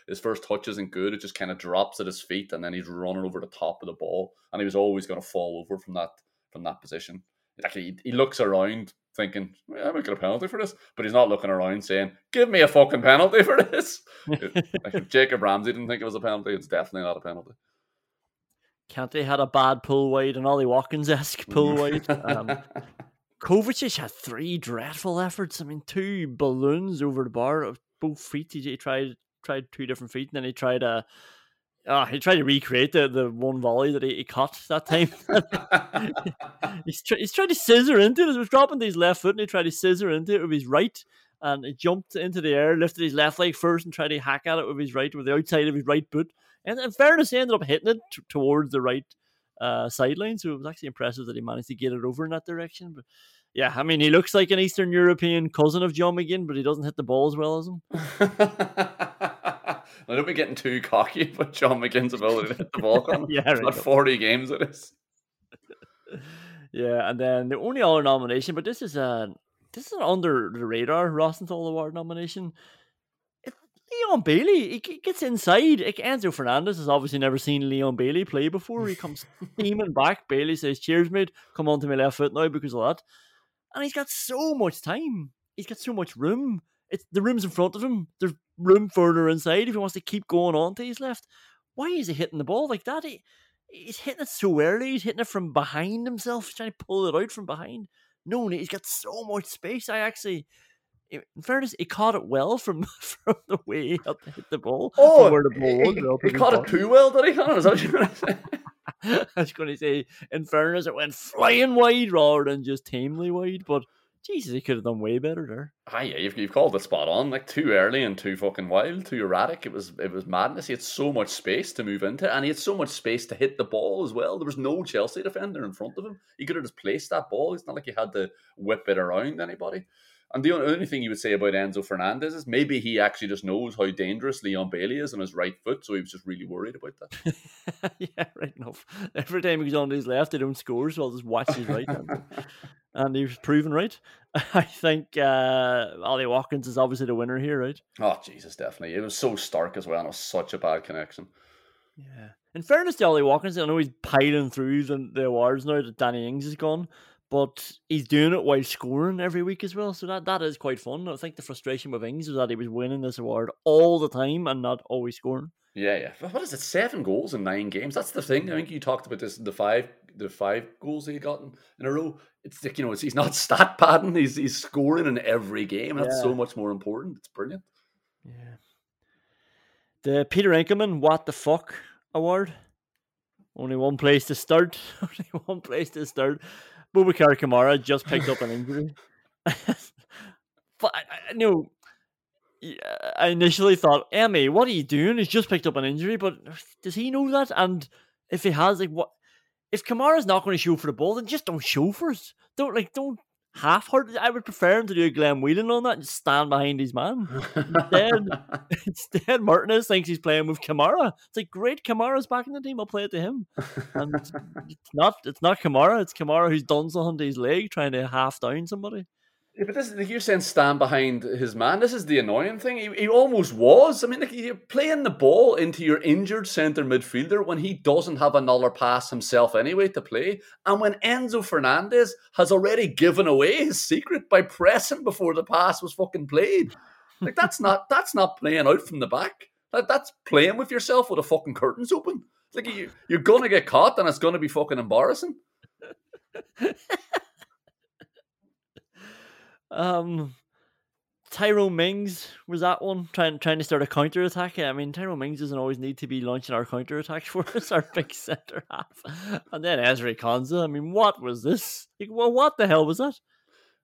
His first touch isn't good. It just kind of drops at his feet, and then he's running over the top of the ball. And he was always going to fall over from that position. Actually, he looks around thinking, well, I'm going to get a penalty for this. But he's not looking around saying, give me a fucking penalty for this. If Jacob Ramsey didn't think it was a penalty, it's definitely not a penalty. Kante had a bad pull wide, an Ollie Watkins-esque pull wide. Kovacic had three dreadful efforts. I mean, two balloons over the bar of both feet. He tried two different feet, and then he tried to recreate the one volley that he caught that time. he's trying to scissor into it. He was dropping to his left foot, and he tried to scissor into it with his right, and he jumped into the air, lifted his left leg first, and tried to hack at it with his right, with the outside of his right boot. And in fairness, he ended up hitting it towards the right sideline, so it was actually impressive that he managed to get it over in that direction. But yeah, I mean, he looks like an Eastern European cousin of John McGinn, but he doesn't hit the ball as well as him. I don't be getting too cocky about John McGinn's ability to hit the ball. Yeah, right, not 40 games it is. Yeah, and then the only other nomination, but this is an under the radar Rosenthal Award nomination. Leon Bailey, he gets inside. Enzo Fernandez has obviously never seen Leon Bailey play before. He comes steaming back. Bailey says, cheers, mate. Come on to my left foot now because of that. And he's got so much time. He's got so much room. The room's in front of him. There's room further inside if he wants to keep going on to his left. Why is he hitting the ball like that? He's hitting it so early. He's hitting it from behind himself. He's trying to pull it out from behind. No, he's got so much space. In fairness, he caught it well from the way he had to hit the ball. Oh, where the ball he caught it too well, did he? Is that what you were going to say? I was going to say, in fairness, it went flying wide rather than just tamely wide. But Jesus, he could have done way better there. Ah, yeah, you've called it spot on. Like too early and too fucking wild, too erratic. It was madness. He had so much space to move into, and he had so much space to hit the ball as well. There was no Chelsea defender in front of him. He could have just placed that ball. It's not like he had to whip it around anybody. And the only thing you would say about Enzo Fernandez is maybe he actually just knows how dangerous Leon Bailey is on his right foot, so he was just really worried about that. Yeah, right enough. Every time he goes on to his left, they don't score, so I'll just watch his right hand. And he was proven right. I think Ollie Watkins is obviously the winner here, right? Oh, Jesus, definitely. It was so stark as well, and it was such a bad connection. Yeah. In fairness to Ollie Watkins, I know he's piling through the awards now that Danny Ings is gone. But he's doing it while scoring every week as well. So that is quite fun. I think the frustration with Ings was that he was winning this award all the time and not always scoring. Yeah. What is it? 7 goals in 9 games. That's the thing. I think you talked about this, the five goals he got in a row. It's like, he's not stat padding. He's scoring in every game. That's so much more important. It's brilliant. Yeah. The Peter Enkelman What the Fuck Award. Only one place to start. Boubacar Kamara just picked up an injury. But I initially thought, Emi, what are you doing? He's just picked up an injury, but does he know that? And if he has, if Kamara's not going to show for the ball, then just don't show for it. Don't half-hearted. I would prefer him to do a Glenn Whelan on that and stand behind his man. Instead, Martinez thinks he's playing with Kamara. It's like, great, Kamara's back in the team. I'll play it to him. And it's not Kamara. It's Kamara who's done something to his leg, trying to half down somebody. Yeah, but this, you're saying stand behind his man. This is the annoying thing. He almost was. I mean, you're playing the ball into your injured centre midfielder when he doesn't have another pass himself anyway to play. And when Enzo Fernandez has already given away his secret by pressing before the pass was fucking played. Like, that's not playing out from the back. That's playing with yourself with the fucking curtains open. It's like you're going to get caught and it's going to be fucking embarrassing. Tyrone Mings was that one trying to start a counter attack. I mean, Tyrone Mings doesn't always need to be launching our counter attacks for us, our big centre half. And then Ezri Konsa. I mean, what was this? What the hell was that?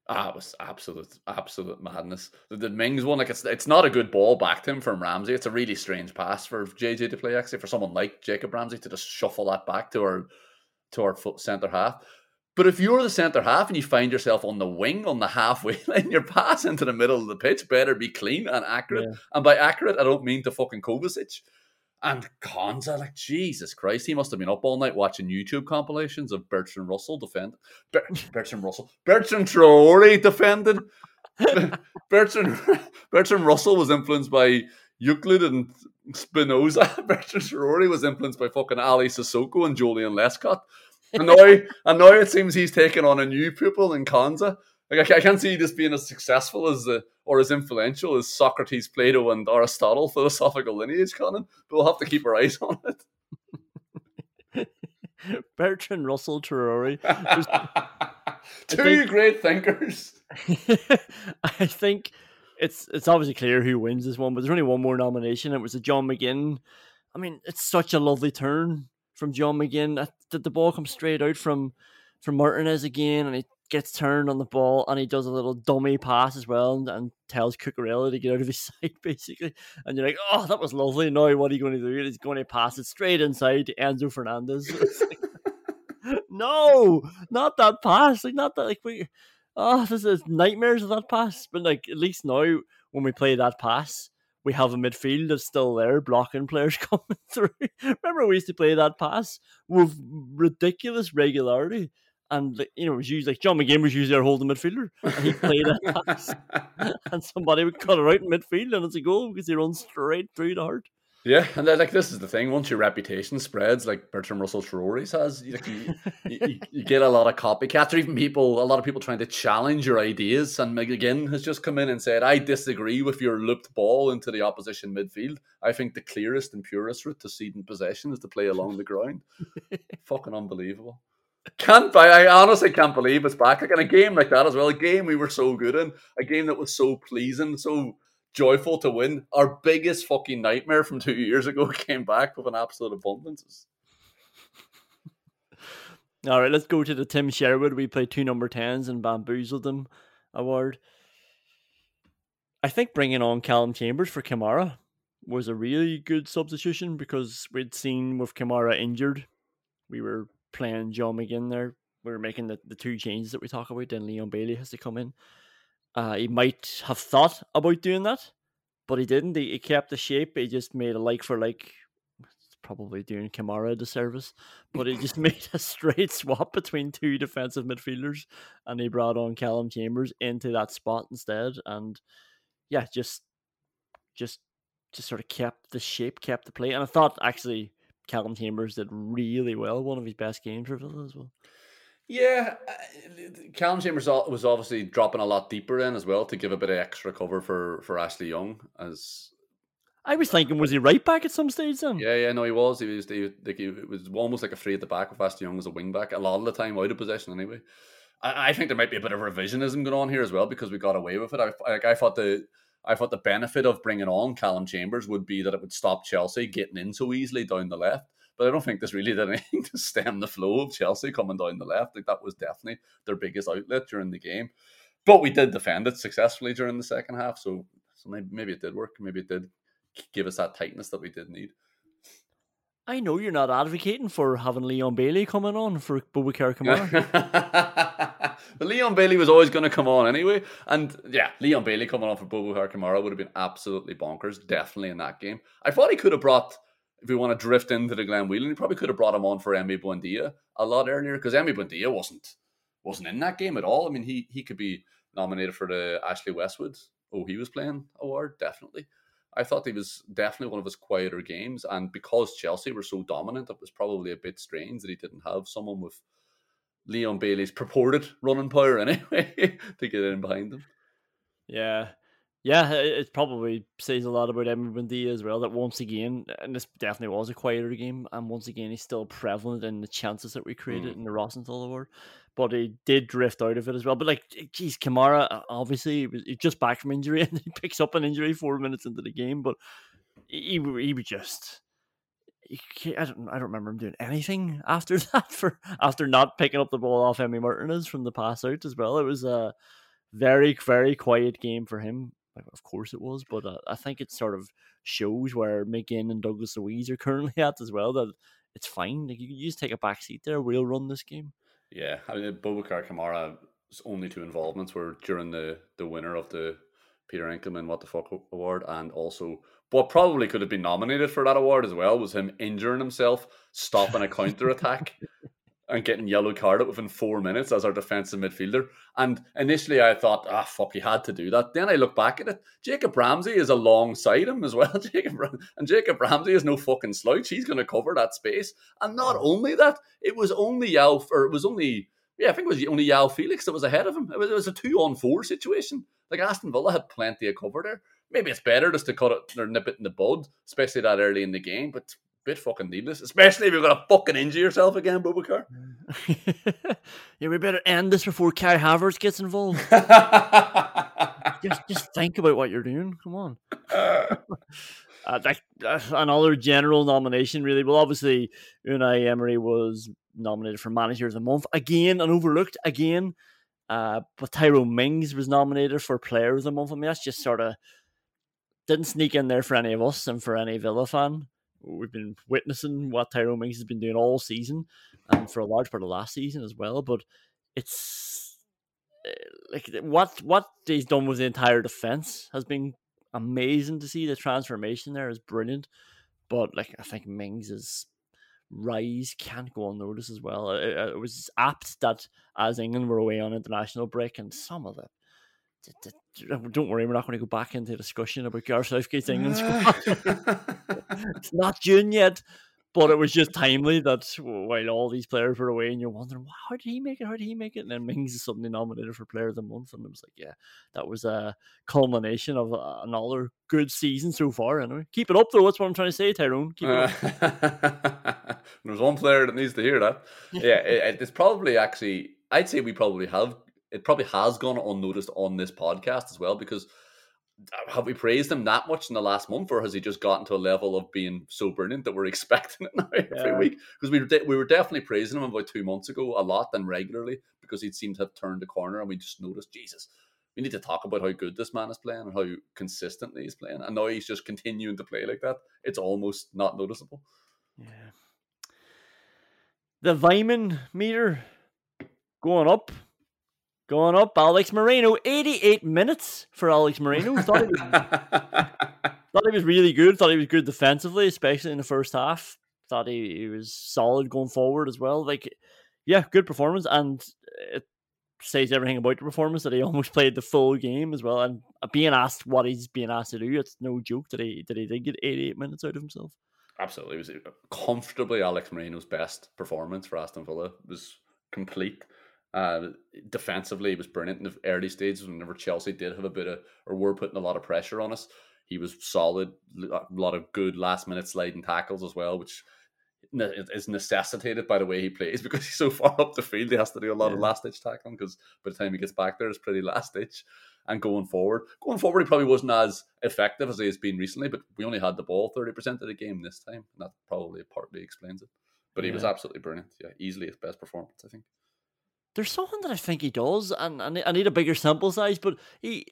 It was absolute madness. The Mings one, like it's not a good ball back to him from Ramsey. It's a really strange pass for JJ to play, actually, for someone like Jacob Ramsey to just shuffle that back to our centre half. But if you're the centre half and you find yourself on the wing, on the halfway line, your pass into the middle of the pitch better be clean and accurate. Yeah. And by accurate, I don't mean to fucking Kovacic. And Konsa, like, Jesus Christ, he must have been up all night watching YouTube compilations of Bertrand Russell defend. Bertrand Traoré defended. Bertrand Russell was influenced by Euclid and Spinoza. Bertrand Traoré was influenced by fucking Ali Sissoko and Julian Lescott. And now it seems he's taken on a new pupil in Konsa. Like, I can't see this being as successful as or as influential as Socrates, Plato, and Aristotle philosophical lineage, Conan. But we'll have to keep our eyes on it. Bertrand Russell Traoré. Two great thinkers. I think it's obviously clear who wins this one, but there's only one more nomination. It was a John McGinn. I mean, it's such a lovely turn from John McGinn. Did the ball come straight out from Martinez again, and he gets turned on the ball, and he does a little dummy pass as well, and tells Cucurella to get out of his sight, basically. And you're like, oh, that was lovely. Now what are you going to do? He's going to pass it straight inside to Enzo Fernandez. Like, no, not that pass. Like, not that. Like, this is nightmares of that pass. But like, at least now when we play that pass, we have a midfield that's still there, blocking players coming through. Remember, we used to play that pass with ridiculous regularity. And, you know, it was usually like John McGinn was usually our holding midfielder, and he'd play that pass, and somebody would cut her out in midfield, and it's a goal because he runs straight through the heart. Yeah, and like this is the thing. Once your reputation spreads, like Bertrand Russell Traoré's has, you get a lot of copycats, or even a lot of people trying to challenge your ideas. And McGinn has just come in and said, "I disagree with your looped ball into the opposition midfield. I think the clearest and purest route to ceding possession is to play along the ground." Fucking unbelievable. I honestly can't believe it's back. Like, in a game like that as well, a game we were so good in, a game that was so pleasing, so joyful to win. Our biggest fucking nightmare from 2 years ago came back with an absolute abundance. All right, let's go to the Tim Sherwood. We played two number 10s and bamboozled them award. I think bringing on Callum Chambers for Kamara was a really good substitution, because we'd seen with Kamara injured, we were playing John McGinn there. We were making the two changes that we talk about. Then Leon Bailey has to come in. He might have thought about doing that, but he didn't. He kept the shape. He just made a like-for-like. It's probably doing Kamara a disservice, but he just made a straight swap between two defensive midfielders, and he brought on Callum Chambers into that spot instead. And yeah, just sort of kept the shape, kept the play. And I thought, actually, Callum Chambers did really well. One of his best games for Villa as well. Yeah, Callum Chambers was obviously dropping a lot deeper in as well to give a bit of extra cover for Ashley Young. As I was thinking, was he right back at some stage then? Yeah, no, he was. He was almost like a free at the back with Ashley Young as a wing back a lot of the time, out of possession anyway. I think there might be a bit of revisionism going on here as well, because we got away with it. I thought the benefit of bringing on Callum Chambers would be that it would stop Chelsea getting in so easily down the left. But I don't think this really did anything to stem the flow of Chelsea coming down the left. Like, that was definitely their biggest outlet during the game. But we did defend it successfully during the second half. So maybe it did work. Maybe it did give us that tightness that we did need. I know you're not advocating for having Leon Bailey coming on for Boubacar Kamara. But Leon Bailey was always going to come on anyway. And yeah, Leon Bailey coming on for Boubacar Kamara would have been absolutely bonkers, definitely in that game. I thought he could have brought, if we want to drift into the Glenn Whelan, he probably could have brought him on for Emi Buendia a lot earlier, because Emi Buendia wasn't in that game at all. I mean, he could be nominated for the Ashley Westwood he was playing award, definitely. I thought he was definitely one of his quieter games, and because Chelsea were so dominant, it was probably a bit strange that he didn't have someone with Leon Bailey's purported running power anyway to get in behind him. Yeah, it probably says a lot about Emi Buendia as well, that once again, and this definitely was a quieter game, and once again he's still prevalent in the chances that we created in the Rosenthal Award, but he did drift out of it as well. But like, geez, Kamara, obviously he was just back from injury, and he picks up an injury 4 minutes into the game, but he was just... I don't remember him doing anything after that, after not picking up the ball off Emi Martinez from the pass out as well. It was... very, very quiet game for him. Of course it was, but I think it sort of shows where McGinn and Douglas Luiz are currently at as well, that it's fine. Like, you just take a back seat there. We'll run this game. Yeah, I mean, Boubacar Kamara's only two involvements were during the winner of the Peter Enkelman What the Fuck Award, and also what probably could have been nominated for that award as well was him injuring himself, stopping a counter-attack and getting yellow carded within 4 minutes as our defensive midfielder. And initially I thought, fuck, he had to do that. Then I look back at it, Jacob Ramsey is alongside him as well. Jacob Ramsey is no fucking slouch. He's going to cover that space. And not only that, it was only Joao Felix that was ahead of him. It was a 2-on-4 situation. Like, Aston Villa had plenty of cover there. Maybe it's better just to cut it or nip it in the bud, especially that early in the game, but it's a bit fucking needless, especially if you're going to fucking injure yourself again, Boubacar. Yeah, we better end this before Kai Havertz gets involved. just think about what you're doing. Come on. That's another general nomination, really. Well, obviously, Unai Emery was nominated for Manager of the Month again and overlooked again. But Tyrone Mings was nominated for Player of the Month. I mean, that's just sort of didn't sneak in there for any of us and for any Villa fan. We've been witnessing what Tyrone Mings has been doing all season and for a large part of last season as well. But it's like what he's done with the entire defense has been amazing to see. The transformation there is brilliant. But like, I think Mings's rise can't go unnoticed as well. It was apt that as England were away on international break, and some of it, don't worry, we're not going to go back into discussion about Gareth Southgate's England squad. It's not June yet, but it was just timely that while all these players were away and you're wondering, well, how did he make it, and then Mings is suddenly nominated for Player of the Month, and it was like, yeah, that was a culmination of another good season so far. Anyway, keep it up though, that's what I'm trying to say, Tyrone. Keep it up. There's one player that needs to hear that. Yeah, it's probably actually, I'd say it probably has gone unnoticed on this podcast as well, because have we praised him that much in the last month, or has he just gotten to a level of being so brilliant that we're expecting it now every week? Because we were definitely praising him about 2 months ago a lot and regularly, because he'd seemed to have turned the corner, and we just noticed, Jesus, we need to talk about how good this man is playing and how consistently he's playing. And now he's just continuing to play like that. It's almost not noticeable. Yeah. The Vyman meter going up, Alex Moreno, 88 minutes for Alex Moreno. Thought he was really good. Thought he was good defensively, especially in the first half. Thought he was solid going forward as well. Like, yeah, good performance. And it says everything about the performance that he almost played the full game as well. And being asked what he's being asked to do, it's no joke that he did get 88 minutes out of himself. Absolutely. It was comfortably Alex Moreno's best performance for Aston Villa. It was complete. Defensively, he was brilliant in the early stages. Whenever Chelsea did have a bit of, or were putting a lot of pressure on us, he was solid. A lot of good last-minute sliding tackles as well, which is necessitated by the way he plays, because he's so far up the field. He has to do a lot of last-ditch tackling, because by the time he gets back there, it's pretty last-ditch. And going forward, he probably wasn't as effective as he has been recently. But we only had the ball 30% of the game this time, and that probably partly explains it. But he was absolutely brilliant. Yeah, easily his best performance, I think. There's something that I think he does, and I need a bigger sample size, but I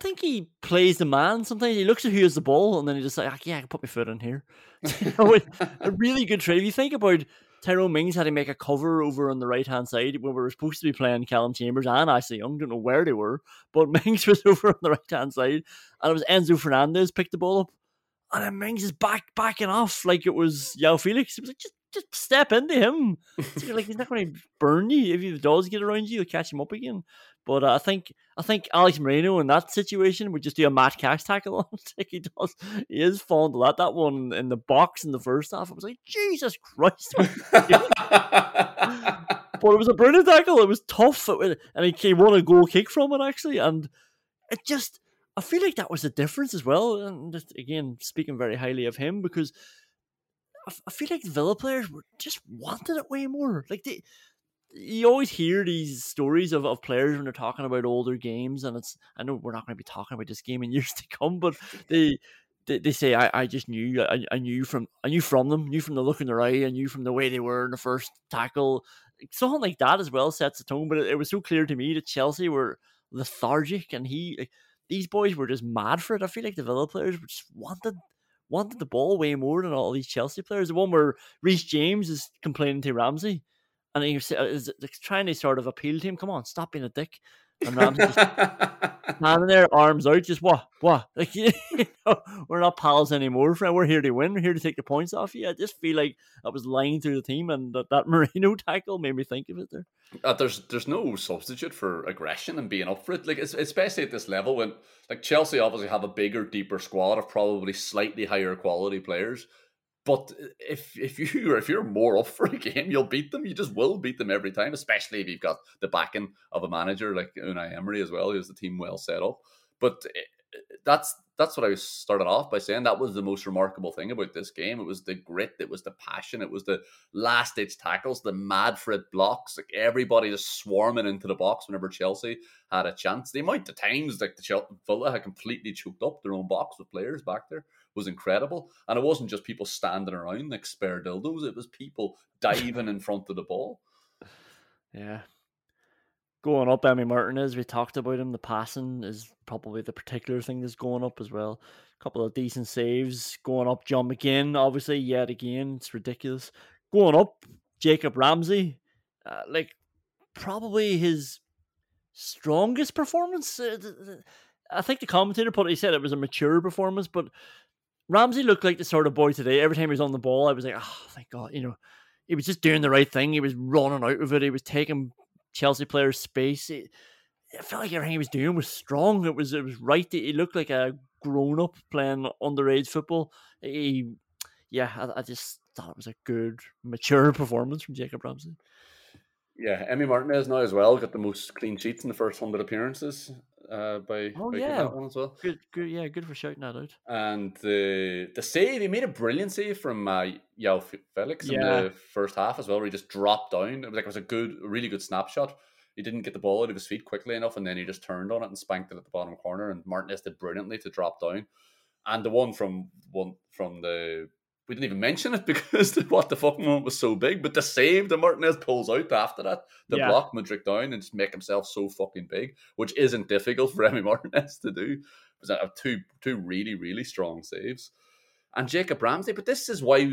think he plays the man sometimes. He looks at who has the ball, and then he just like, yeah, I can put my foot in here. A really good trade. If you think about Tyrone Mings had to make a cover over on the right-hand side when we were supposed to be playing Callum Chambers and Ashley Young. Don't know where they were, but Mings was over on the right-hand side, and it was Enzo Fernandez picked the ball up, and then Mings is backing off like it was Joao Felix. It was like, just step into him. So like, he's not going to burn you. If he does get around you, he'll catch him up again. But I think Alex Moreno in that situation would just do a Matt Cash tackle on. Like, he does. He is fond of that one in the box in the first half. I was like, Jesus Christ. But it was a brilliant tackle. It was tough. And he won a goal kick from it, actually. And it just, I feel like that was the difference as well. And just, again, speaking very highly of him, because I feel like the Villa players were just wanted it way more. Like, you always hear these stories of players when they're talking about older games, and it's, I know we're not going to be talking about this game in years to come, but they say, I just knew, I knew from the look in their eye, I knew from the way they were in the first tackle. Something like that as well sets the tone, but it was so clear to me that Chelsea were lethargic, and these boys were just mad for it. I feel like the Villa players were just wanted the ball way more than all these Chelsea players. The one where Reece James is complaining to Ramsey, and he's trying to sort of appeal to him, come on, stop being a dick. And Ramsey's standing there, arms out, just what? Like, you know, we're not pals anymore, friend. We're here to win. We're here to take the points off you. I just feel like I was lying through the team, and that Marino tackle made me think of it there. There's no substitute for aggression and being up for it. Like, especially at this level when, like, Chelsea obviously have a bigger, deeper squad of probably slightly higher quality players. But if you're more up for a game, you'll beat them. You just will beat them every time, especially if you've got the backing of a manager like Unai Emery as well, who has the team well set up. But that's what I started off by saying. That was the most remarkable thing about this game. It was the grit. It was the passion. It was the last-ditch tackles, the mad for it blocks. Like, everybody just swarming into the box whenever Chelsea had a chance. The amount of times like the Villa had completely choked up their own box with players back there was incredible. And it wasn't just people standing around like spare dildos. It was people diving in front of the ball. Yeah. Going up, Emi Martinez, we talked about him. The passing is probably the particular thing that's going up as well. A couple of decent saves. Going up, John McGinn, obviously, yet again. It's ridiculous. Going up, Jacob Ramsey. Probably his strongest performance. I think the commentator put it, he said it was a mature performance, but Ramsey looked like the sort of boy today. Every time he was on the ball, I was like, oh, thank God. You know, he was just doing the right thing. He was running out of it. He was taking Chelsea players' space. It felt like everything he was doing was strong. It was right. He looked like a grown-up playing underage football. I just thought it was a good, mature performance from Jacob Ramsey. Yeah, Emi Martinez now as well got the most clean sheets in the first 100 appearances. That one as well. Good for shouting that out. And the save, he made a brilliant save from Joao Felix in the first half as well, where he just dropped down. It was a really good snapshot. He didn't get the ball out of his feet quickly enough, and then he just turned on it and spanked it at the bottom corner. And Martinez did brilliantly to drop down. And the one from the we didn't even mention it because what the fuck moment was so big. But the save that Martinez pulls out after that, to block Mudryk down and just make himself so fucking big, which isn't difficult for Emi Martinez to do. It was two really, really strong saves. And Jacob Ramsey, but this is why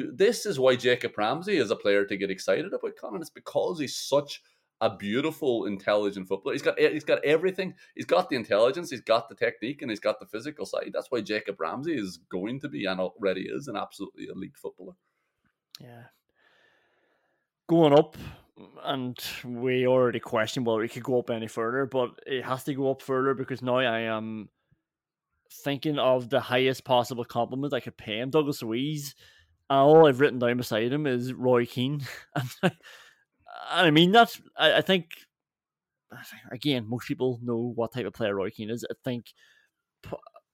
Jacob Ramsey is a player to get excited about, Conan. It's because he's such a beautiful, intelligent footballer. He's got everything. He's got the intelligence, he's got the technique, and he's got the physical side. That's why Jacob Ramsey is going to be, and already is, an absolutely elite footballer. Yeah. Going up, and we already questioned whether he could go up any further, but it has to go up further because now I am thinking of the highest possible compliment I could pay him. Douglas Luiz, and all I've written down beside him is Roy Keane. I mean, I think, again, most people know what type of player Roy Keane is. I think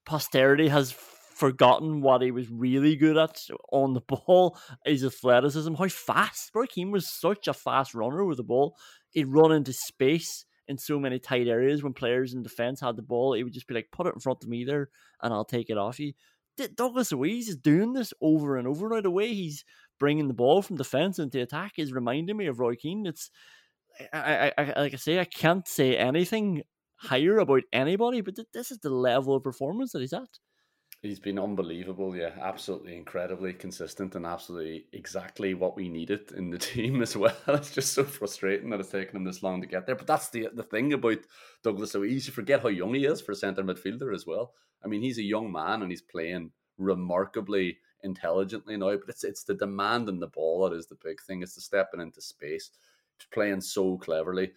posterity has forgotten what he was really good at on the ball, his athleticism, how fast. Roy Keane was such a fast runner with the ball. He'd run into space in so many tight areas when players in defence had the ball. He would just be like, put it in front of me there and I'll take it off you. Douglas Luiz is doing this over and over. Now, the way he's bringing the ball from defence into attack is reminding me of Roy Keane. It's, I can't say anything higher about anybody, but this is the level of performance that he's at. He's been unbelievable, yeah, absolutely incredibly consistent and absolutely exactly what we needed in the team as well. It's just so frustrating that it's taken him this long to get there. But that's the thing about Douglas Luiz. You forget how young he is for a centre midfielder as well. I mean, he's a young man and he's playing remarkably intelligently now, but it's the demand on the ball that is the big thing. It's the stepping into space. He's playing so cleverly.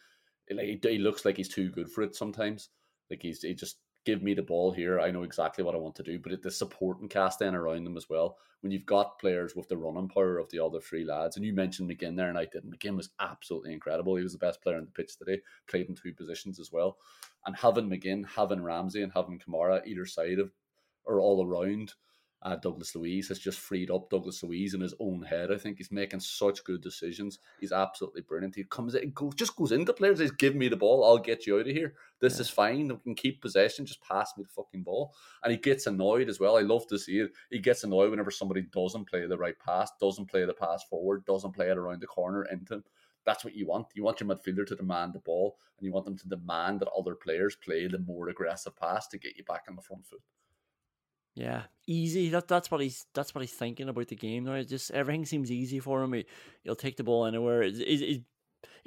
He looks like he's too good for it sometimes. Like he just, give me the ball here. I know exactly what I want to do. But the supporting cast then around them as well. When you've got players with the running power of the other three lads, and you mentioned McGinn there, and I didn't. McGinn was absolutely incredible. He was the best player on the pitch today. Played in two positions as well. And having McGinn, having Ramsey, and having Kamara either side of or all around Douglas Luiz has just freed up Douglas Luiz in his own head. I think he's making such good decisions. He's absolutely brilliant. He comes in, goes into players. He's, give me the ball. I'll get you out of here. This is fine. We can keep possession. Just pass me the fucking ball. And he gets annoyed as well. I love to see it. He gets annoyed whenever somebody doesn't play the right pass, doesn't play the pass forward, doesn't play it around the corner into him. That's what you want. You want your midfielder to demand the ball, and you want them to demand that other players play the more aggressive pass to get you back on the front foot. Yeah, easy. That's what he's thinking about the game now. It's just everything seems easy for him. He'll take the ball anywhere. He's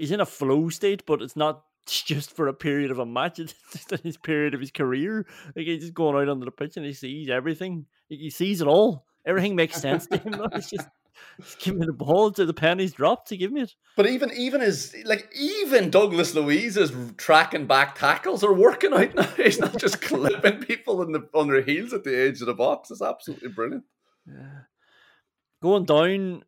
in a flow state, but it's not just for a period of a match. It's just in his period of his career. Like, he's just going out onto the pitch and he sees everything. He sees it all. Everything makes sense to him now. It's just give me the ball to the pennies dropped to give me it. But even Douglas Luiz's tracking back tackles are working out now. He's not just clipping people on their heels at the edge of the box. It's absolutely brilliant. Yeah. Going down,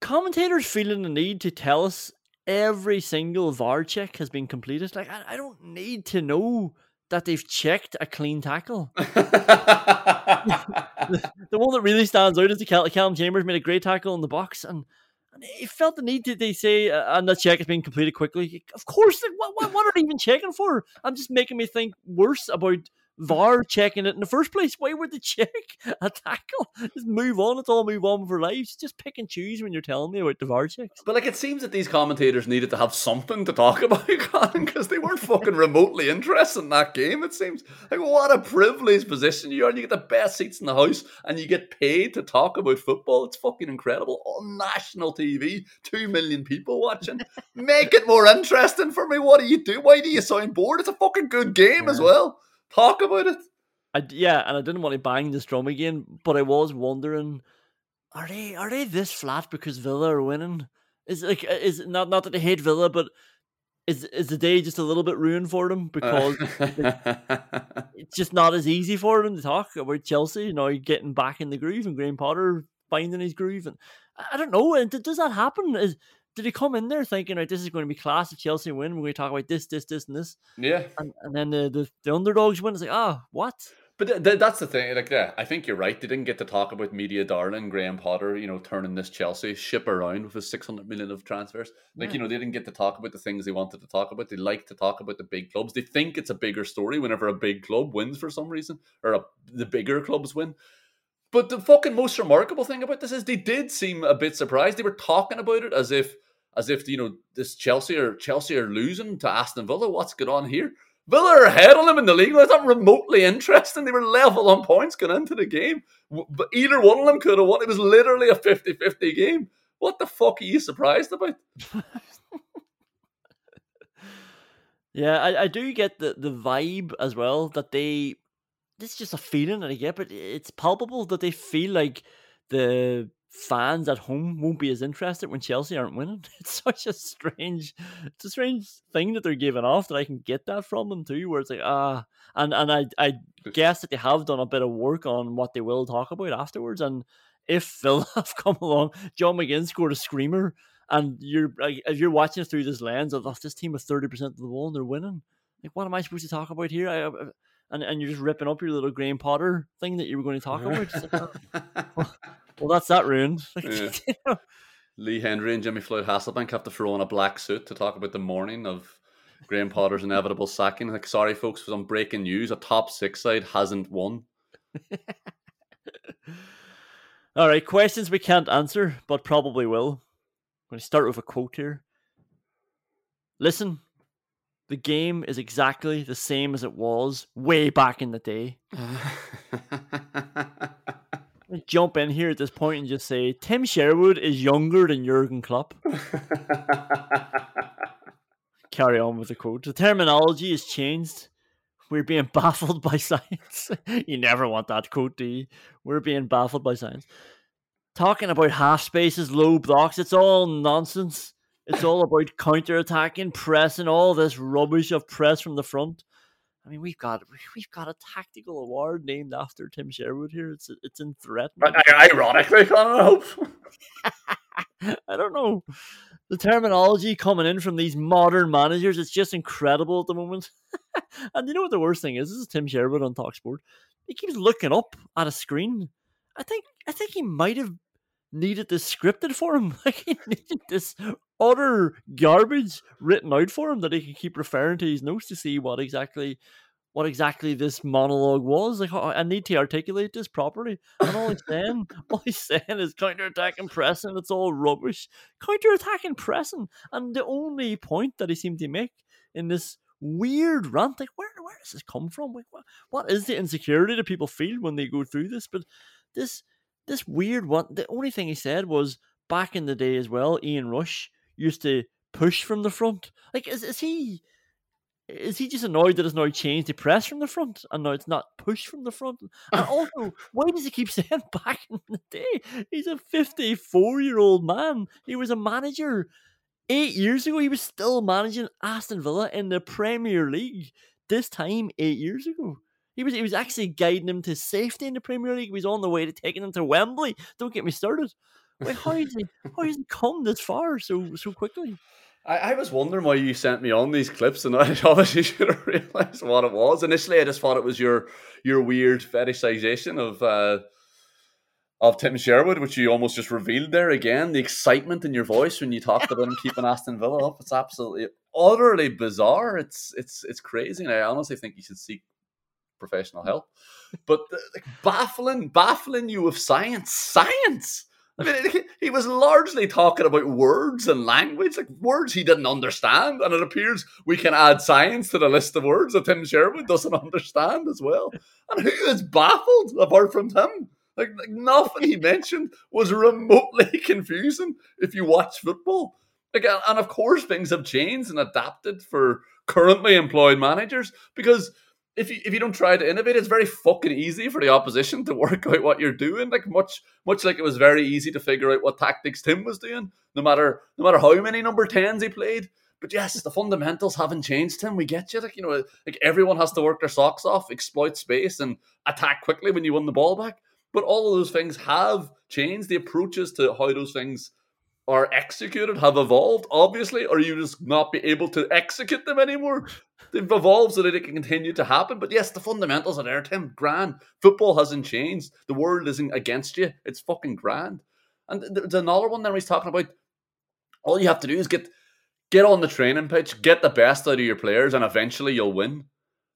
commentators feeling the need to tell us every single VAR check has been completed. Like, I don't need to know that they've checked a clean tackle. The one that really stands out is the Callum Chambers made a great tackle in the box, and he felt the need to, they say, and the check has been completed quickly. Of course, like, what are they even checking for? I'm just making me think worse about VAR checking it in the first place. Why would they check a tackle? Just move on. Let's all move on with our lives. Just pick and choose when you're telling me about the VAR checks. But like, it seems that these commentators needed to have something to talk about, because they weren't fucking remotely interested in that game. It seems like, what a privileged position you are. You get the best seats in the house and you get paid to talk about football. It's fucking incredible. On national TV, 2 million people watching. Make it more interesting for me. What do you do? Why do you sound bored? It's a fucking good game as well. Talk about it. And I didn't want to bang this drum again, but I was wondering, are they this flat because Villa are winning? Is not that they hate Villa, but is the day just a little bit ruined for them because it's just not as easy for them to talk about Chelsea now getting back in the groove and Graham Potter finding his groove, and I don't know. And does that happen? Did he come in there thinking, right, this is going to be class if Chelsea win? We're going to talk about this, and this. Yeah. And then the underdogs win. It's like, what? But that's the thing. Like, yeah, I think you're right. They didn't get to talk about media darling Graham Potter, turning this Chelsea ship around with his 600 million of transfers. Like, they didn't get to talk about the things they wanted to talk about. They like to talk about the big clubs. They think it's a bigger story whenever a big club wins for some reason, or the bigger clubs win. But the fucking most remarkable thing about this is they did seem a bit surprised. They were talking about it as if this Chelsea are losing to Aston Villa. What's going on here? Villa are ahead on them in the league. That's not remotely interesting. They were level on points going into the game. But either one of them could have won. It was literally a 50-50 game. What the fuck are you surprised about? Yeah, I do get the vibe as well that they... This is just a feeling that I get, but it's palpable that they feel like the fans at home won't be as interested when Chelsea aren't winning. It's such a strange thing that they're giving off, that I can get that from them too, where it's like, and I guess that they have done a bit of work on what they will talk about afterwards. And if Villa have come along, John McGinn scored a screamer, and you're like, if you're watching it through this lens of this team is 30% of the ball and they're winning, like, what am I supposed to talk about here? And you're just ripping up your little Graham Potter thing that you were going to talk about. Well, that's that ruined. Lee Hendry and Jimmy Floyd Hasselbank have to throw on a black suit to talk about the morning of Graham Potter's inevitable sacking. Like, sorry, folks, for some breaking news. A top six side hasn't won. All right, questions we can't answer, but probably will. I'm going to start with a quote here. Listen. The game is exactly the same as it was way back in the day. Jump in here at this point and just say, Tim Sherwood is younger than Jurgen Klopp. Carry on with the quote. The terminology has changed. We're being baffled by science. You never want that quote, do you? We're being baffled by science. Talking about half spaces, low blocks, it's all nonsense. It's all about counter-attacking, pressing, all this rubbish of press from the front. I mean, we've got a tactical award named after Tim Sherwood here. It's in threat. Ironically, I hope. I don't know. The terminology coming in from these modern managers, it's just incredible at the moment. And you know what the worst thing is? This is Tim Sherwood on TalkSport. He keeps looking up at a screen. I think he might have needed this scripted for him. Like, he needed this utter garbage written out for him that he can keep referring to his notes to see what exactly what exactly this monologue was. Like, I need to articulate this properly. And all he's saying is counter-attack and pressing. It's all rubbish. Counter-attack and pressing. And the only point that he seemed to make in this weird rant, like, where does this come from? Like, what is the insecurity that people feel when they go through this? But this weird one, the only thing he said was, back in the day as well, Ian Rush used to push from the front. Like, is he just annoyed that it's now changed to press from the front and now it's not push from the front? And also, why does he keep saying back in the day? He's a 54-year-old man. He was a manager 8 years ago. He was still managing Aston Villa in the Premier League this time 8 years ago. He was actually guiding him to safety in the Premier League. He was on the way to taking him to Wembley. Don't get me started. Wait, how did he come this far so quickly? I was wondering why you sent me on these clips, and I obviously should have realised what it was. Initially, I just thought it was your weird fetishization of Tim Sherwood, which you almost just revealed there again. The excitement in your voice when you talked about him keeping Aston Villa up. It's absolutely, utterly bizarre. It's crazy, and I honestly think you should seek professional help. But baffling you with science. I mean, he was largely talking about words and language, like words he didn't understand. And it appears we can add science to the list of words that Tim Sherwood doesn't understand as well. And who is baffled apart from him? Like nothing he mentioned was remotely confusing if you watch football. Like, and of course, things have changed and adapted for currently employed managers, because if you don't try to innovate, it's very fucking easy for the opposition to work out what you're doing. Like much like it was very easy to figure out what tactics Tim was doing, no matter how many number 10s he played. But yes, the fundamentals haven't changed, Tim. We get you. Like everyone has to work their socks off, exploit space, and attack quickly when you win the ball back. But all of those things have changed. The approaches to how those things are executed have evolved, obviously, or you just not be able to execute them anymore. They've evolved so that it can continue to happen. But yes, the fundamentals are there, Tim. Grand. Football hasn't changed. The world isn't against you. It's fucking grand. And there's another one there where he's talking about all you have to do is get on the training pitch, get the best out of your players, and eventually you'll win.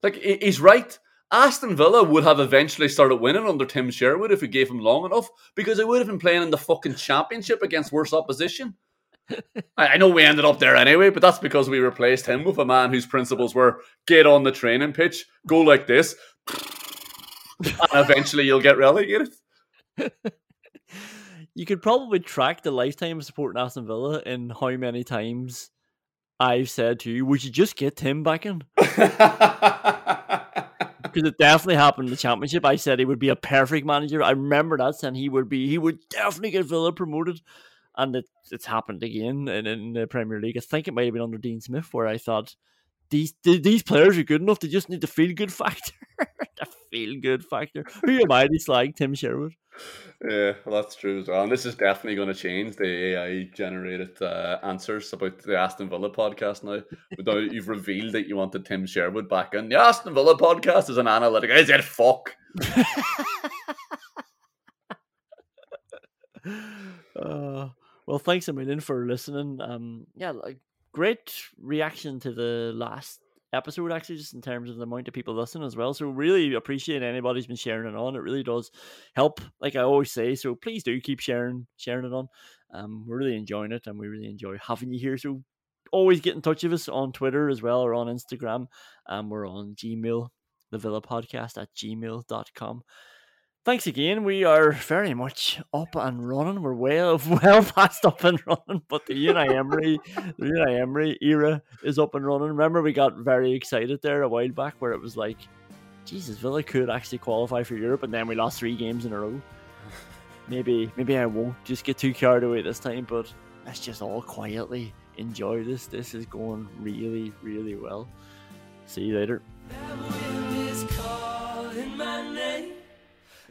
Like, he's right. Aston Villa would have eventually started winning under Tim Sherwood if we gave him long enough, because they would have been playing in the fucking championship against worse opposition. I know we ended up there anyway, but that's because we replaced him with a man whose principles were get on the training pitch, go like this, and eventually you'll get relegated. You could probably track the lifetime of supporting Aston Villa in how many times I've said to you, would you just get Tim back in? Because it definitely happened in the championship. I said he would be a perfect manager. I remember that, saying he would definitely get Villa promoted. And it's happened again in the Premier League. I think it might have been under Dean Smith, where I thought these players are good enough. They just need the feel good factor. The feel good factor. Who am I to slag Tim Sherwood? Yeah, well, that's true as well. And this is definitely going to change the AI-generated answers about the Aston Villa podcast now. But now that you've revealed that you wanted Tim Sherwood back in, the Aston Villa podcast is an analytic. Is it fuck? Well, thanks a million for listening. Great reaction to the last episode, actually, just in terms of the amount of people listening as well. So really appreciate anybody's been sharing it on. It really does help, like I always say. So please do keep sharing it on. We're really enjoying it, and we really enjoy having you here. So always get in touch with us on Twitter as well, or on Instagram. We're on Gmail, thevillapodcast@gmail.com. Thanks again. We are very much up and running. We're well past up and running, but the Unai Emery era is up and running. Remember, we got very excited there a while back, where it was like, Jesus, Villa could actually qualify for Europe, and then we lost 3 games in a row. Maybe I won't just get too carried away this time, but let's just all quietly enjoy this. This is going really, really well. See you later. And